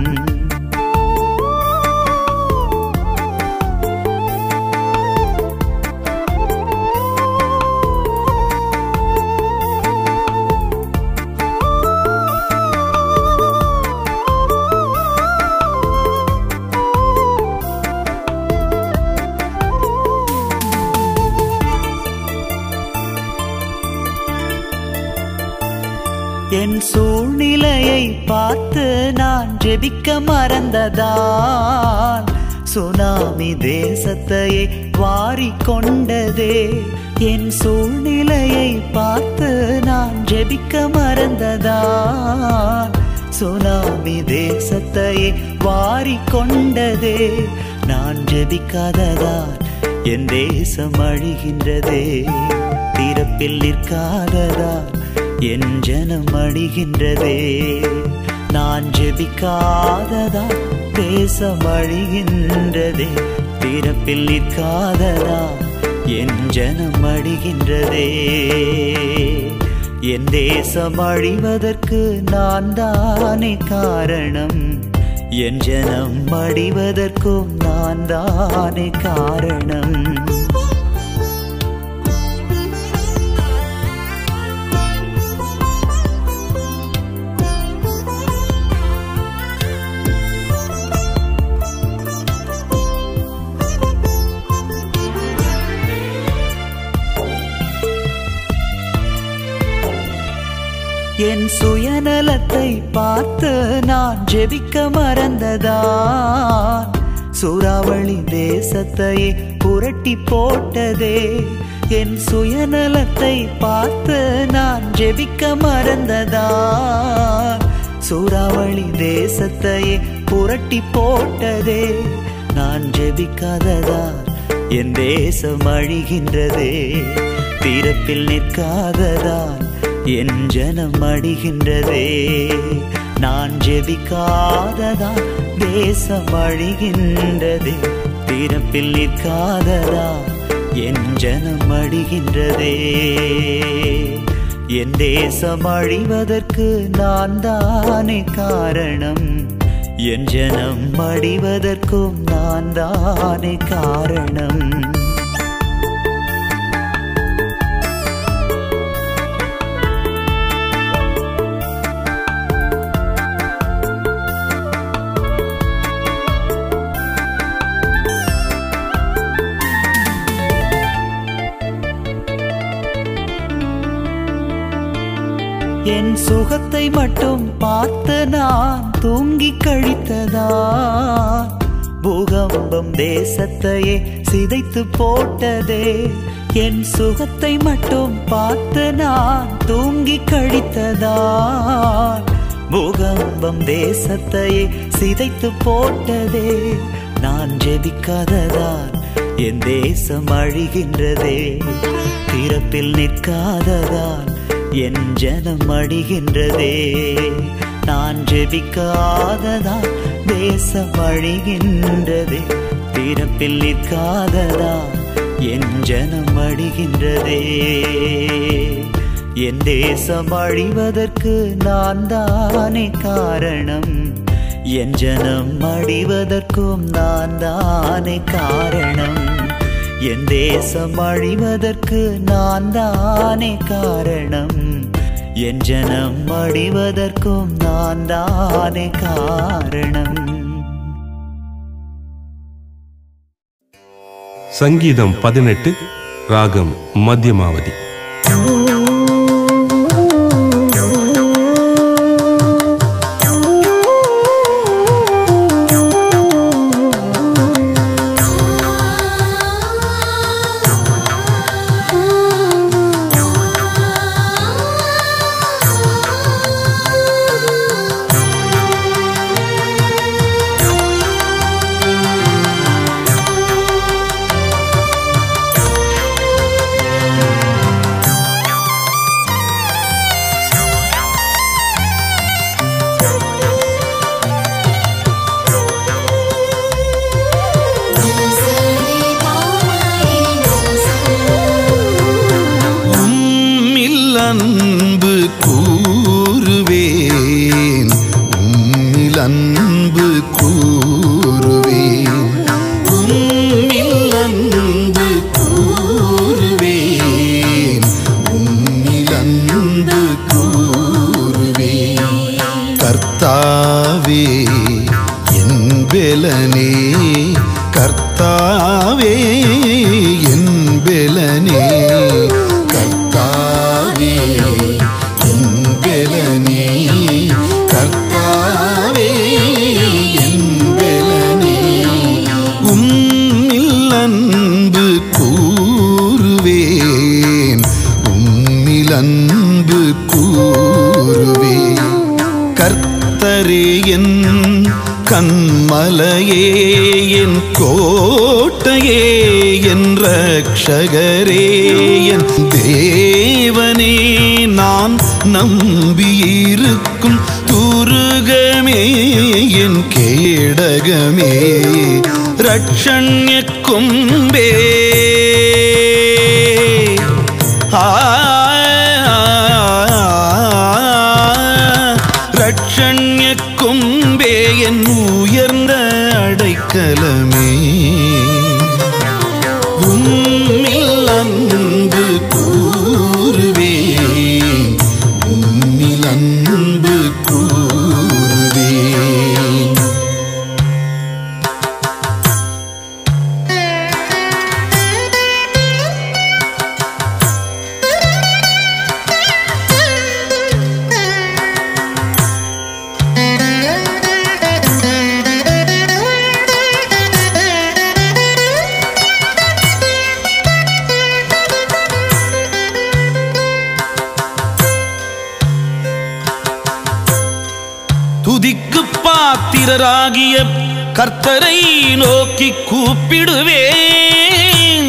என் சூழ்நிலையை பார்த்து நான் ஜெபிக்க மறந்ததால் சுனாமி தேசத்தையே வாரி கொண்டதே. என் சூழ்நிலையை பார்த்து நான் ஜெபிக்க மறந்ததால் சுனாமி தேசத்தையே வாரி கொண்டதே. நான் ஜெபிக்காததால் என் தேசம் அழிகின்றதே, தீரப்பில் நிற்காததால் என் ஜனம் அழிகின்றதே. நான் ஜெபிக்காததால் தேசம் அழிகின்றதே, பிறப்பில் நிற்காததால் என் ஜனம் அழிகின்றதே. என் தேசம் அழிவதற்கு நான் தானே காரணம், என் ஜனம் அழிவதற்கும் நான் தானே காரணம். என் சுயநலத்தை பார்த்து நான் ஜெபிக்க மறந்ததால் சூறாவளி தேசத்தையே புரட்டி போட்டதே. என் சுயநலத்தை பார்த்து நான் ஜெபிக்க மறந்ததால் சூறாவளி தேசத்தையே புரட்டி போட்டதே. நான் ஜெபிக்காததால் என் தேசம் அழிகின்றதே, தீரப்பில் நிற்காததால் என் ஜனம் அழிகின்றதே. நான் ஜெபிக்காததால் தேசம் அழிகின்றதே, தீரப்பில் நிற்காததால் என் ஜனம் அழிகின்றதே. என் தேசம் அழிவதற்கு நான் தானே காரணம், என் ஜனம் அழிவதற்கும் நான் தானே காரணம். என் சுகத்தை மட்டும் பார்த்து நான் தூங்கி கழித்ததால் பூகம்பம் தேசத்தையே சிதைத்து போட்டதே. என் சுகத்தை மட்டும் பார்த்து நான் தூங்கி கழித்ததால் பூகம்பம் தேசத்தையே சிதைத்து போட்டதே. நான் ஜெபிக்காததால் என் தேசம் அழிகின்றதே, பிறப்பில் நிற்காததால் என் ஜனம் அழிகின்றதே. நான் ஜெபிக்காததால் தேசம் அழிகின்றதே, பிறப்பில் நிற்காததால் என் ஜனம் அழிகின்றதே. என் தேசம் அழிவதற்கு நான் தானே காரணம், என் ஜனம் அழிவதற்கும் நான் தானே காரணம். என் தேசம் அழிவதற்கு நான் தானே காரணம், என் ஜனம் அழிவதற்கும் நான் தானே காரணம். சங்கீதம் 18, ராகம் மத்தியமாவதி. கர்த்தாவே என் பெலனே, கர்த்தாவே என் பெலனே, கர்த்தாவே என் பெலனே, கர்த்தாவே என் பெலனே, உம்மில் அன்பு கூறுவேன், உம்மில் அன்பு கூறுவேன். கர்த்தரே என் கண்மலையே, என் கோட்டையே, என் ரட்சகரே, என் தேவனே, நான் நம்பியிருக்கும் துருகமே, என் கேடகமே, ரட்சண்ய கொம்பே. ரட்சண்ய கொம்பே, என் உயர்ந்த அடைக்கலமே, உம்மில் அன்பு கூறுவேன், உம்மில் அன்பு கூறுவேன். துதிக்கு பாத்திரராகிய கர்த்தரை நோக்கி கூப்பிடுவேன்,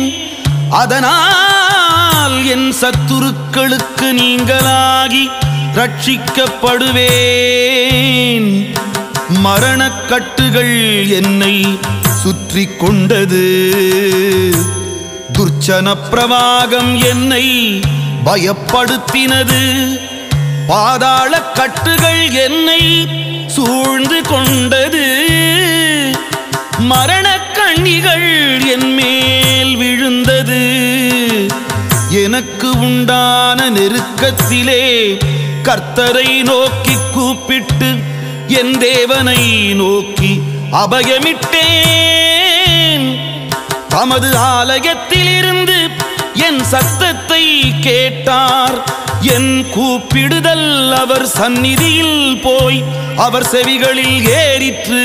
அதனால் என் சத்துருக்களுக்கு நீங்களாகி ரட்சிக்கப்படுவேன். மரணக்கட்டுகள் என்னை சுற்றி கொண்டது, துர்ச்சன பிரவாகம் என்னை பயப்படுத்தினது, பாதாள கட்டுகள் என்னை சூழ்ந்து கொண்டது, மரணக்கண்ணிகள் என் மேல் விழுந்தது. எனக்கு உண்டான நெருக்கத்திலே கர்த்தரை நோக்கி கூப்பிட்டு என் தேவனை நோக்கி அபயமிட்டேன். தமது ஆலயத்திலிருந்து என் சத்தத்தை கேட்டார், என் கூப்பிடுதல் அவர் சந்நிதியில் போய் அவர் செவிகளில் ஏறிற்று.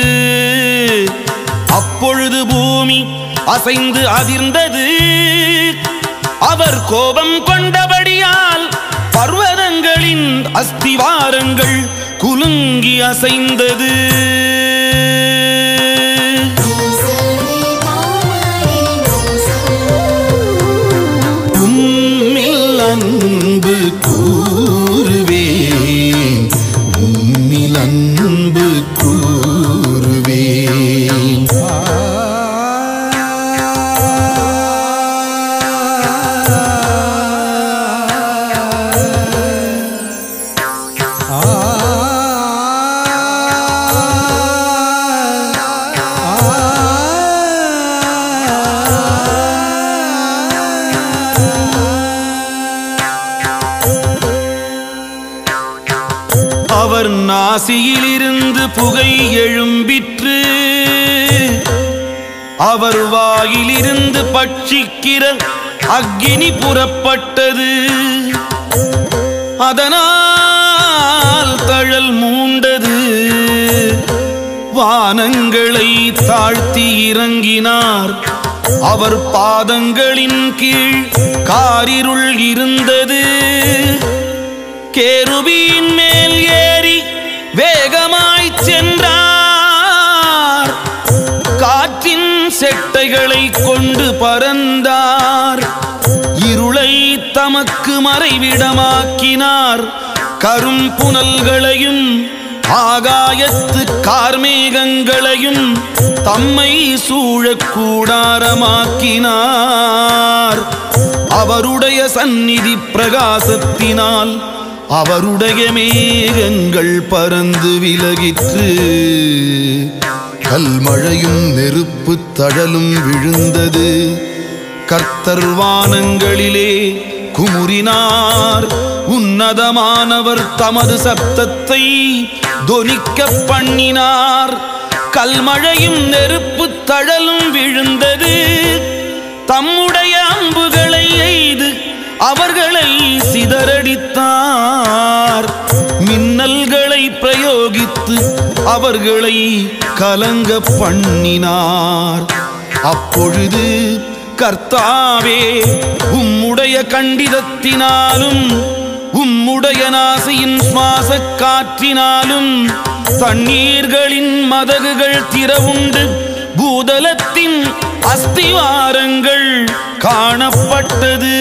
அப்பொழுது பூமி அசைந்து அதிர்ந்தது, அவர் கோபம் கொண்டபடியால் பர்வதங்களின் அஸ்திவாரங்கள் குலுங்கி அசைந்தது. அன்பு கூறுவேன், உம்மில் அன்பு கூறுவேன். அவர் நாசியிலிருந்து புகை எழும்பிற்று, அவர் வாயிலிருந்து பட்சிக்கிற அக்கினி புறப்பட்டது, அதனால் தழல் மூண்டது. வானங்களை தாழ்த்தி இறங்கினார், அவர் பாதங்களின் கீழ் காரிருள் இருந்தது. கேருபீன் மேல் ஏறி வேகமாய் சென்றார், காற்றின் செட்டைகளை கொண்டு பறந்தார், இருளை தமக்கு மறைவிடமாக்கினார், கரும் புனல்களையும் ஆகாயத்து கார்மேகங்களையும் தம்மை சூழக் கூடாரமாக்கினார். அவருடைய சந்நிதி பிரகாசத்தினால் அவருடைய மேகங்கள் பறந்து விலகிற்று, கல்மழையும் நெருப்பு தழலும் விழுந்தது. கர்த்தர் வானங்களிலே குமுறினார். உன்னதமானவர் தமது சப்தத்தை தொனிக்க பண்ணினார். கல்மழையும் நெருப்பு தழலும் விழுந்தது. தம்முடைய அம்புகளை எய்து அவர்களை சிதறடித்தார். மின்னல்களை பிரயோகித்து அவர்களை கலங்க பண்ணினார். அப்பொழுது கர்த்தாவே, உம்முடைய கண்டிதத்தினாலும் உம்முடைய நாசியின் சுவாச காற்றினாலும் தண்ணீர்களின் மதகுகள் திறவுண்டு பூதலத்தின் அஸ்திவாரங்கள் காணப்பட்டது.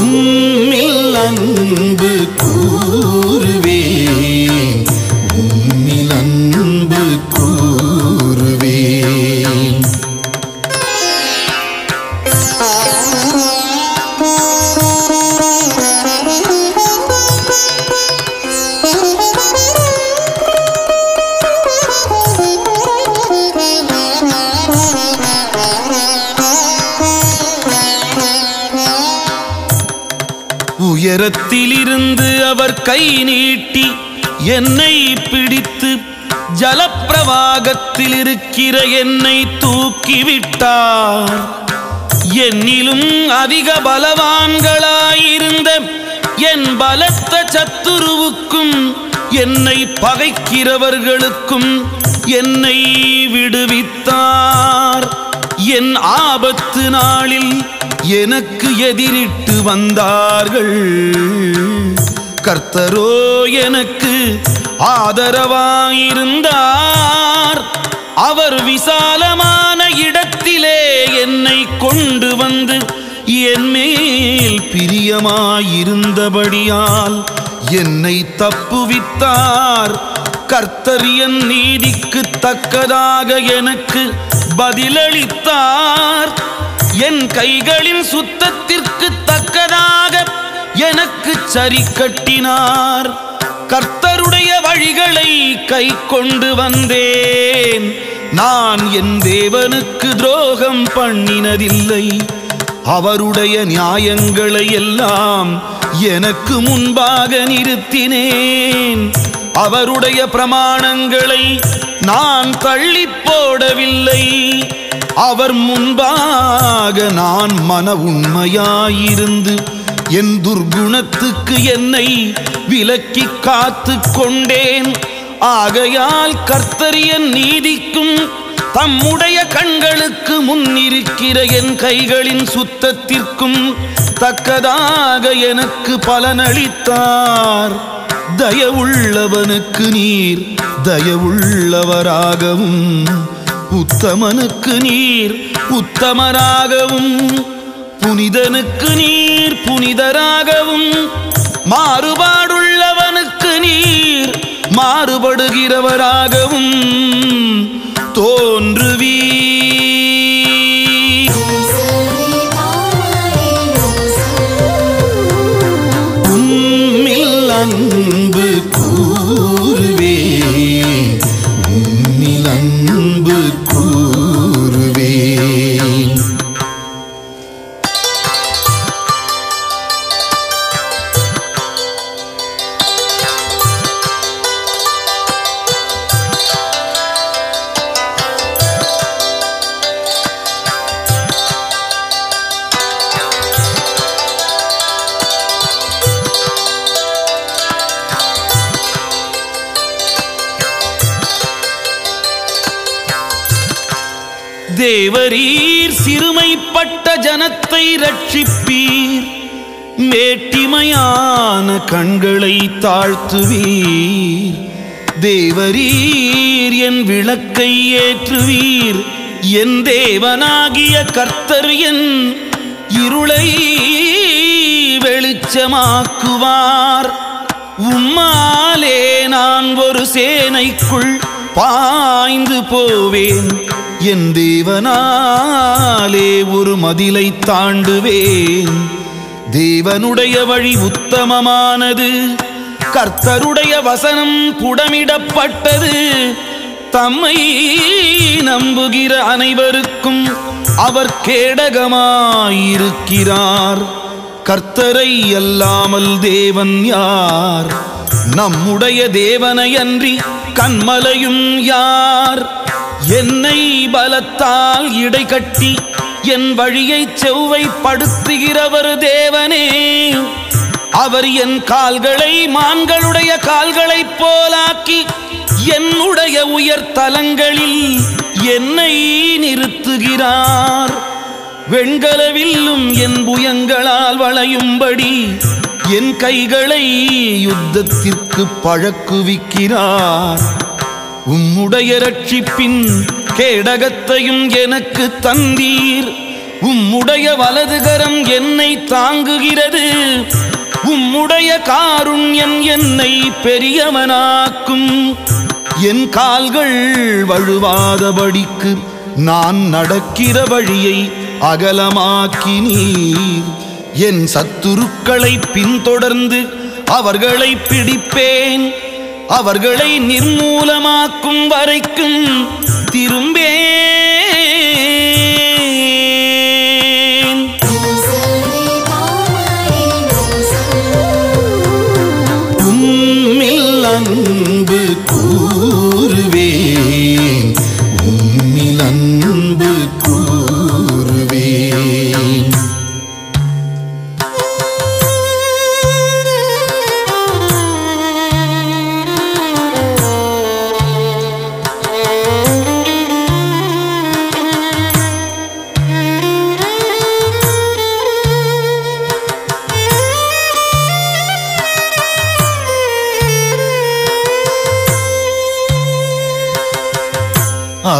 உம்மில் அன்பு கூறுவே, உம்மில் அன்பு கூறுவே. உயரத்திலிருந்து அவர் கை நீட்டி என்னை பிடித்து ஜலப்பிரவாகத்தில் இருக்கிற என்னை தூக்கிவிட்டார். என்னிலும் அதிக பலவான்களாயிருந்த என் பலத்த சத்துருவுக்கும் என்னை பகைக்கிறவர்களுக்கும் என்னை விடுவித்தார். என் ஆபத்து நாளில் எனக்கு எதிரிட்டு வந்தார்கள். கர்த்தரோ எனக்கு ஆதரவாயிருந்தார். அவர் விசாலமான இடத்திலே என்னை கொண்டு வந்து என் மேல் பிரியமாயிருந்தபடியால் என்னை தப்புவித்தார். கர்த்தர் என் நீதிக்கு தக்கதாக எனக்கு பதிலளித்தார். என் கைகளின் சுத்தத்திற்கு தக்கதாக எனக்கு சரி கட்டினார். கர்த்தருடைய வழிகளை கை கொண்டு வந்தேன். நான் என் தேவனுக்கு துரோகம் பண்ணினதில்லை. அவருடைய நியாயங்களை எல்லாம் எனக்கு முன்பாக நிறுத்தினேன். அவருடைய பிரமாணங்களை நான் தள்ளி போடவில்லை. அவர் முன்பாக நான் மன உண்மையாயிருந்து என் துர்குணத்துக்கு என்னை விலக்கி காத்து கொண்டேன். ஆகையால் கர்த்தர் என் நீதிக்கும் தம்முடைய கண்களுக்கு முன்னிருக்கிற என் கைகளின் சுத்தத்திற்கும் தக்கதாக எனக்கு பலனளித்தார். தயவுள்ளவனுக்கு நீர் தயவுள்ளவராகவும், உத்தமனுக்கு நீர் உத்தமராகவும், புனிதனுக்கு நீர் புனிதராகவும், மாறுபாடுள்ளவனுக்கு நீர் மாறுபடுகிறவராகவும் தோன்றுவீர். உம்மில் அன்பு கூறுவே, உம்மில் அன்பு கூறுவே. தேவரீர் சிறுமைப்பட்ட ஜனத்தை ரட்சிப்பீர். மேட்டிமையான கண்களை தாழ்த்துவீர். தேவரீர் என் விளக்கை ஏற்றுவீர். என் தேவனாகிய கர்த்தர் என் இருளை வெளிச்சமாக்குவார். உம்மாலே நான் ஒரு சேனைக்குள் பாய்ந்து போவேன். என் தேவனாலே ஒரு மதிலை தாண்டுவேன். தேவனுடைய வழி உத்தமமானது. கர்த்தருடைய வசனம் புடமிடப்பட்டது. தம்மை நம்புகிற அனைவருக்கும் அவர் கேடகமாயிருக்கிறார். கர்த்தரை அல்லாமல் தேவன் யார்? நம்முடைய தேவனை அன்றி கண்மலையும் யார்? என்னை பலத்தால் இடை கட்டி என் வழியை செவ்வை படுத்துகிறவர் தேவனே. அவர் என் கால்களை மான்களுடைய கால்களைப் போலாக்கி என்னுடைய உயர் தலங்களில் என்னை நிறுத்துகிறார். வெண்கலவில்லும் என் புயங்களால் வளையும்படி என் கைகளை யுத்தத்திற்கு பழக்குவிக்கிறார். உம்முடைய ரட்சிப்பின் கேடகத்தையும் எனக்கு தந்தீர். உம்முடைய வலதுகரம் என்னை தாங்குகிறது. உம்முடைய காருண்யம் என்னை பெரியவனாக்கும். என் கால்கள் வழுவாதபடிக்கு நான் நடக்கிற வழியை அகலமாக்கினீர். என் சத்துருக்களை பின்தொடர்ந்து அவர்களை பிடிப்பேன். அவர்களை நிர்மூலமாக்கும் வரைக்கும் திரும்பேன். உம்மில் அன்பு கூறுவேன், உம்மில் அன்பு கூறுவேன்.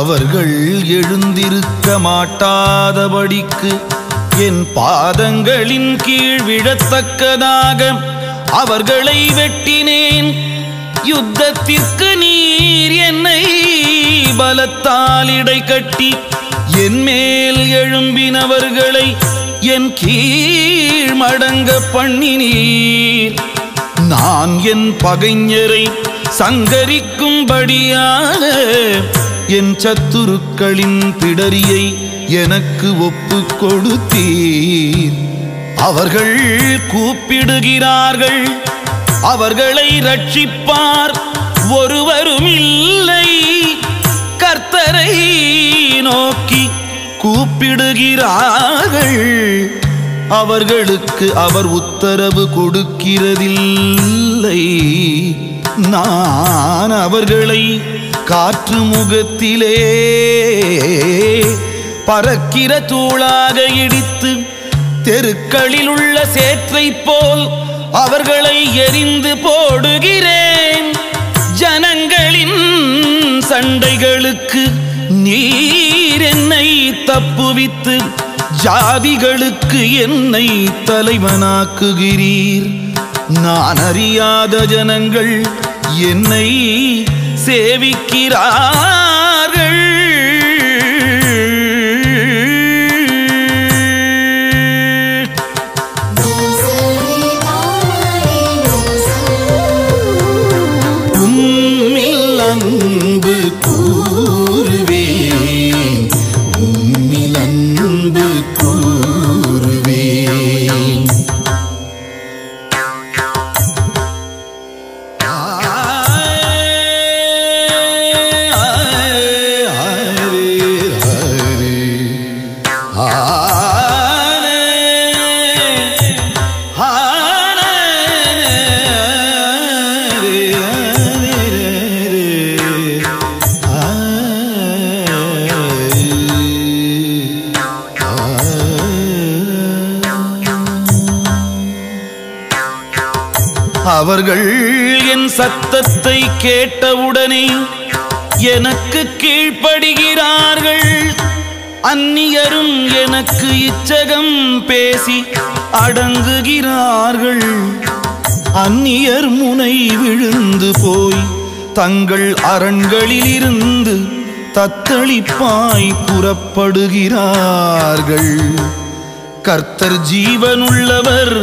அவர்கள் எழுந்திருக்க மாட்டாதபடிக்கு என் பாதங்களின் கீழ் விழத்தக்கதாக அவர்களை வெட்டினேன். யுத்தத்திற்கு நீர் என்னை பலத்தால் இடை கட்டி என்மேல் எழும்பினவர்களை என் கீழ் மடங்க பண்ணினீர். நான் என் பகைஞரை சங்கரிக்கும்படியாக என் சத்துருக்களின் பிடரியை எனக்கு ஒப்பு கொடுத்தீர். அவர்கள் கூப்பிடுகிறார்கள், அவர்களை ரட்சிப்பார் ஒருவரும் இல்லை. கர்த்தரை நோக்கி கூப்பிடுகிறார்கள், அவர்களுக்கு அவர் உத்தரவு கொடுக்கிறதில்லை. நான் அவர்களை காற்று முகத்திலே பறக்கிற தூளாக இடித்து தெருக்களில் உள்ள சேற்றை போல் அவர்களை எரிந்து போடுகிறேன். ஜனங்களின் சண்டைகளுக்கு நீர் என்னை தப்புவித்து ஜாதிகளுக்கு என்னை தலைவனாக்குகிறீர். நான் அறியாத ஜனங்கள் என்னை சேவிக்கிறார்கள். உம்மில் அன்பு கூறுவேன், உம்மில் அன்பு கூறுவேன். அவர்கள் என் சத்தத்தை கேட்டவுடனே எனக்கு கீழ்ப்படுகிறார்கள். அந்நியரும் எனக்கு இச்சகம் பேசி அடங்குகிறார்கள். அந்நியர் முனை விழுந்து போய் தங்கள் அரண்களிலிருந்து தத்தளிப்பாய் புறப்படுகிறார்கள். கர்த்தர் ஜீவனுள்ளவர்,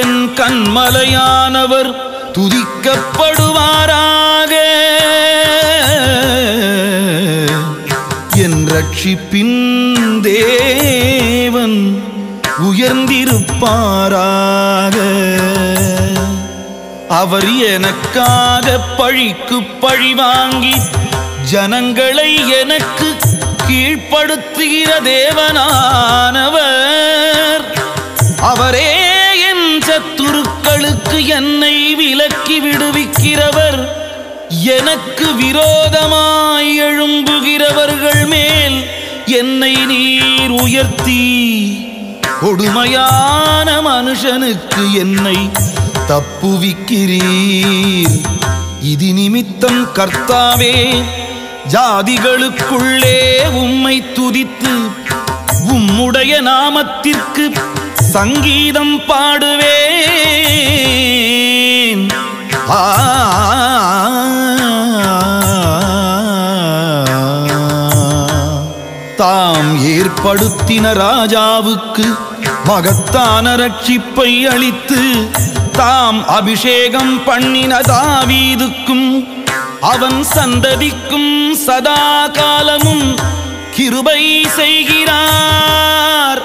என் கண்மலையானவர் துதிக்கப்படுவாராக. ரட்சிப்பின் தேவன் உயர்ந்திருப்பாராக. அவர் எனக்காக பழிக்கு பழி வாங்கி ஜனங்களை எனக்கு கீழ்ப்படுத்துகிற தேவனானவர். அவரே என் சத்துருக்களுக்கு என்னை விலக்கி விடுவிக்கிறவர். எனக்கு விரோதமாய் எழும்புகிறவர்கள் மேல் என்னை நீர் உயர்த்தி கொடுமையான மனுஷனுக்கு என்னை தப்புவிக்கிறீர். இது நிமித்தம் கர்த்தாவே, ஜாதிகளுக்குள்ளே உம்மை துதித்து உம்முடைய நாமத்திற்கு சங்கீதம் பாடுவேன். தாம் ஏற்படுத்தின ராஜாவுக்கு மகத்தான ரட்சிப்பை அளித்து தாம் அபிஷேகம் பண்ணின தாவீதுக்கும் அவன் சந்ததிக்கும் சதா காலமும் கிருபை செய்கிறார்.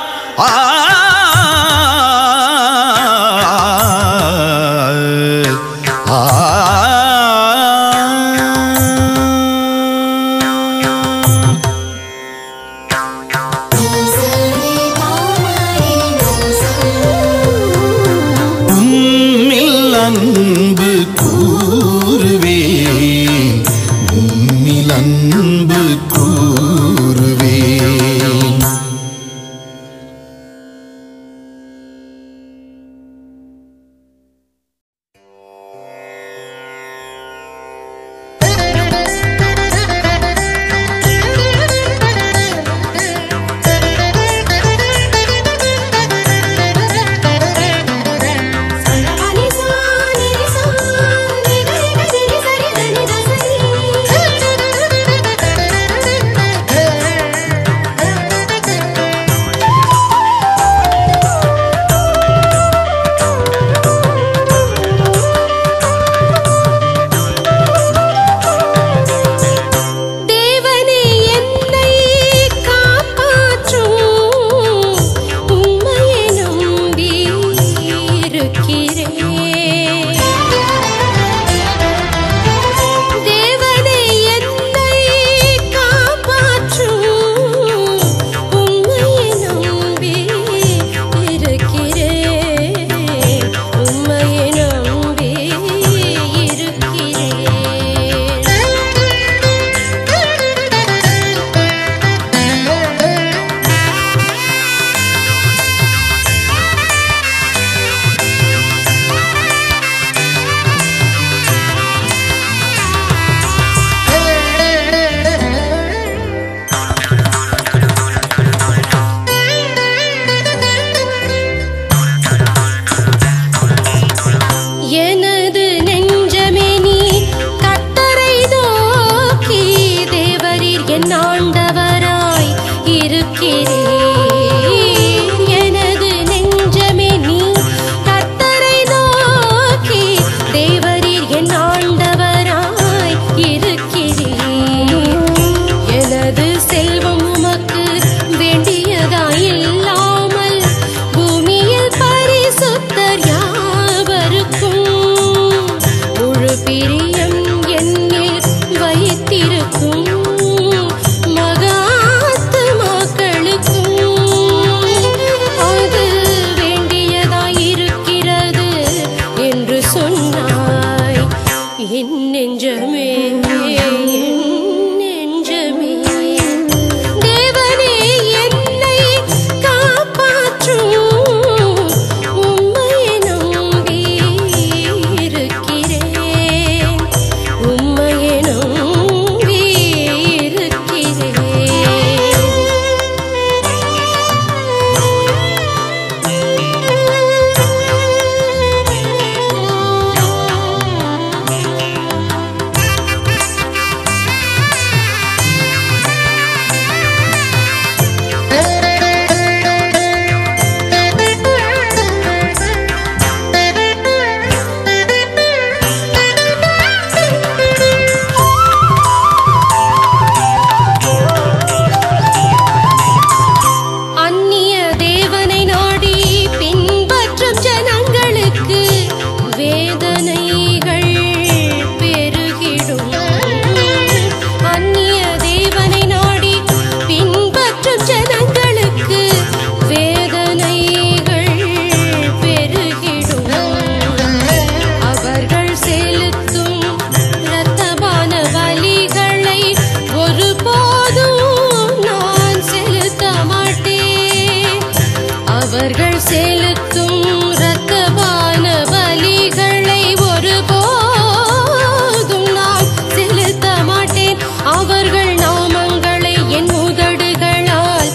அவர்கள் செலுத்தும் இரத்தபான பலிகளை ஒருபோதும் நான் செலுத்த மாட்டேன். அவர்கள் நாமங்களை என் உதடுகளால்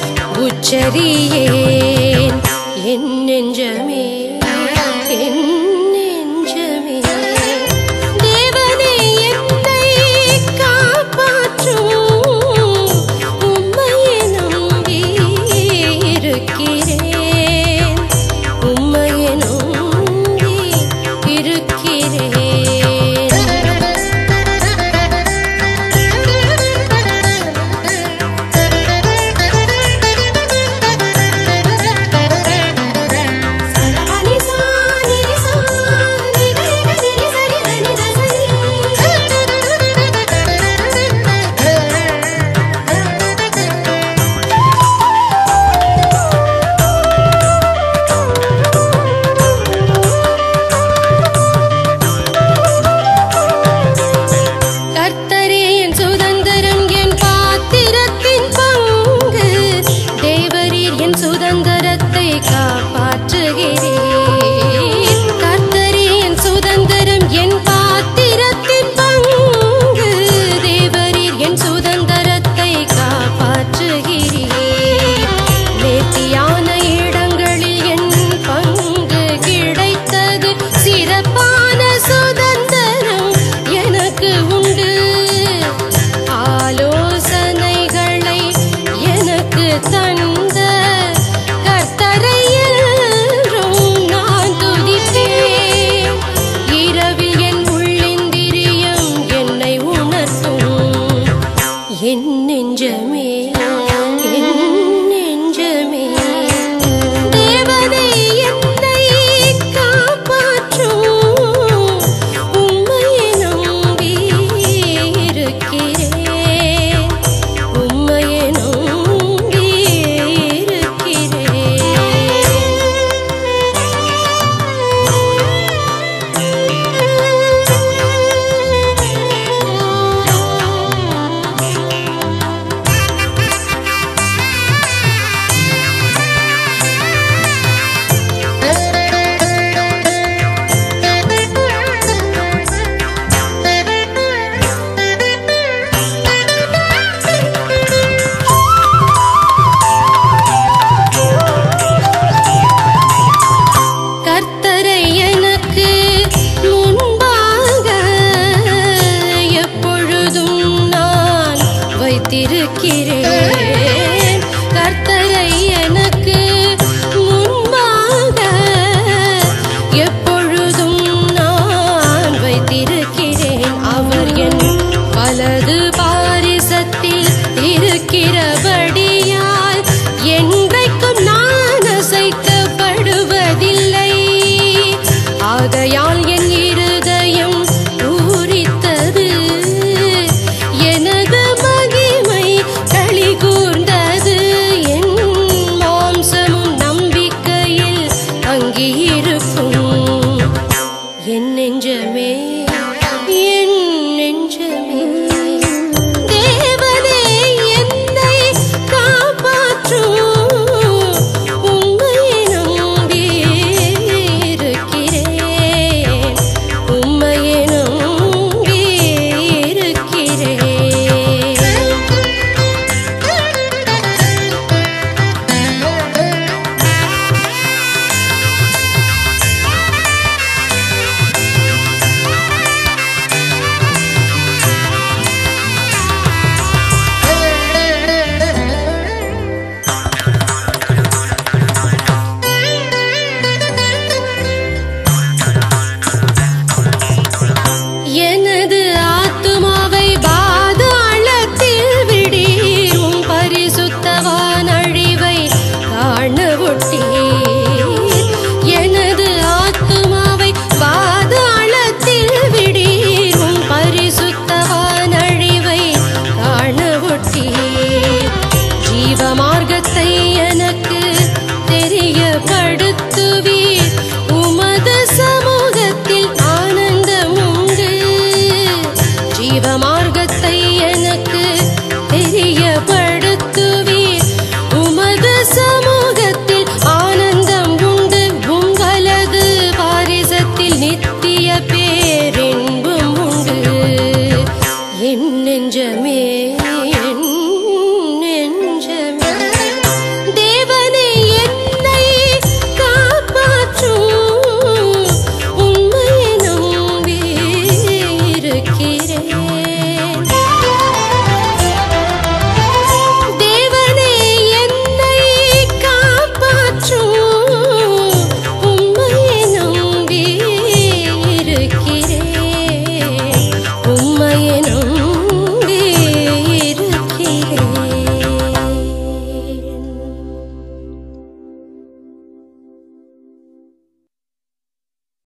உச்சரியேன். என் நெஞ்சமே, என் வைத்திருக்கிறேன். கர்த்தரை எனக்கு முன்பாக எப்பொழுதும் நான் வைத்திருக்கிறேன். அவர் என் வலது பாரிசத்தில் இருக்கிறபடியால் என்றைக்கும் நான் அசைக்கப்படுவதில்லை. ஆகையால் என் இருதயம் பூரித்தது, எனது கூர்ந்தது. என் மாம்சமும் நம்பிக்கையில் அங்கியிருக்கும். என் நெஞ்சமே, என் நெஞ்சமே, தேவனே என்னை காப்பாற்றும். உம்மையே நம்பி இருக்கிறேன், உம்மையே நம்பி இருக்கிறேன். ஜீவ மார்க்கத்தை எனக்கு தெரியப்படும்.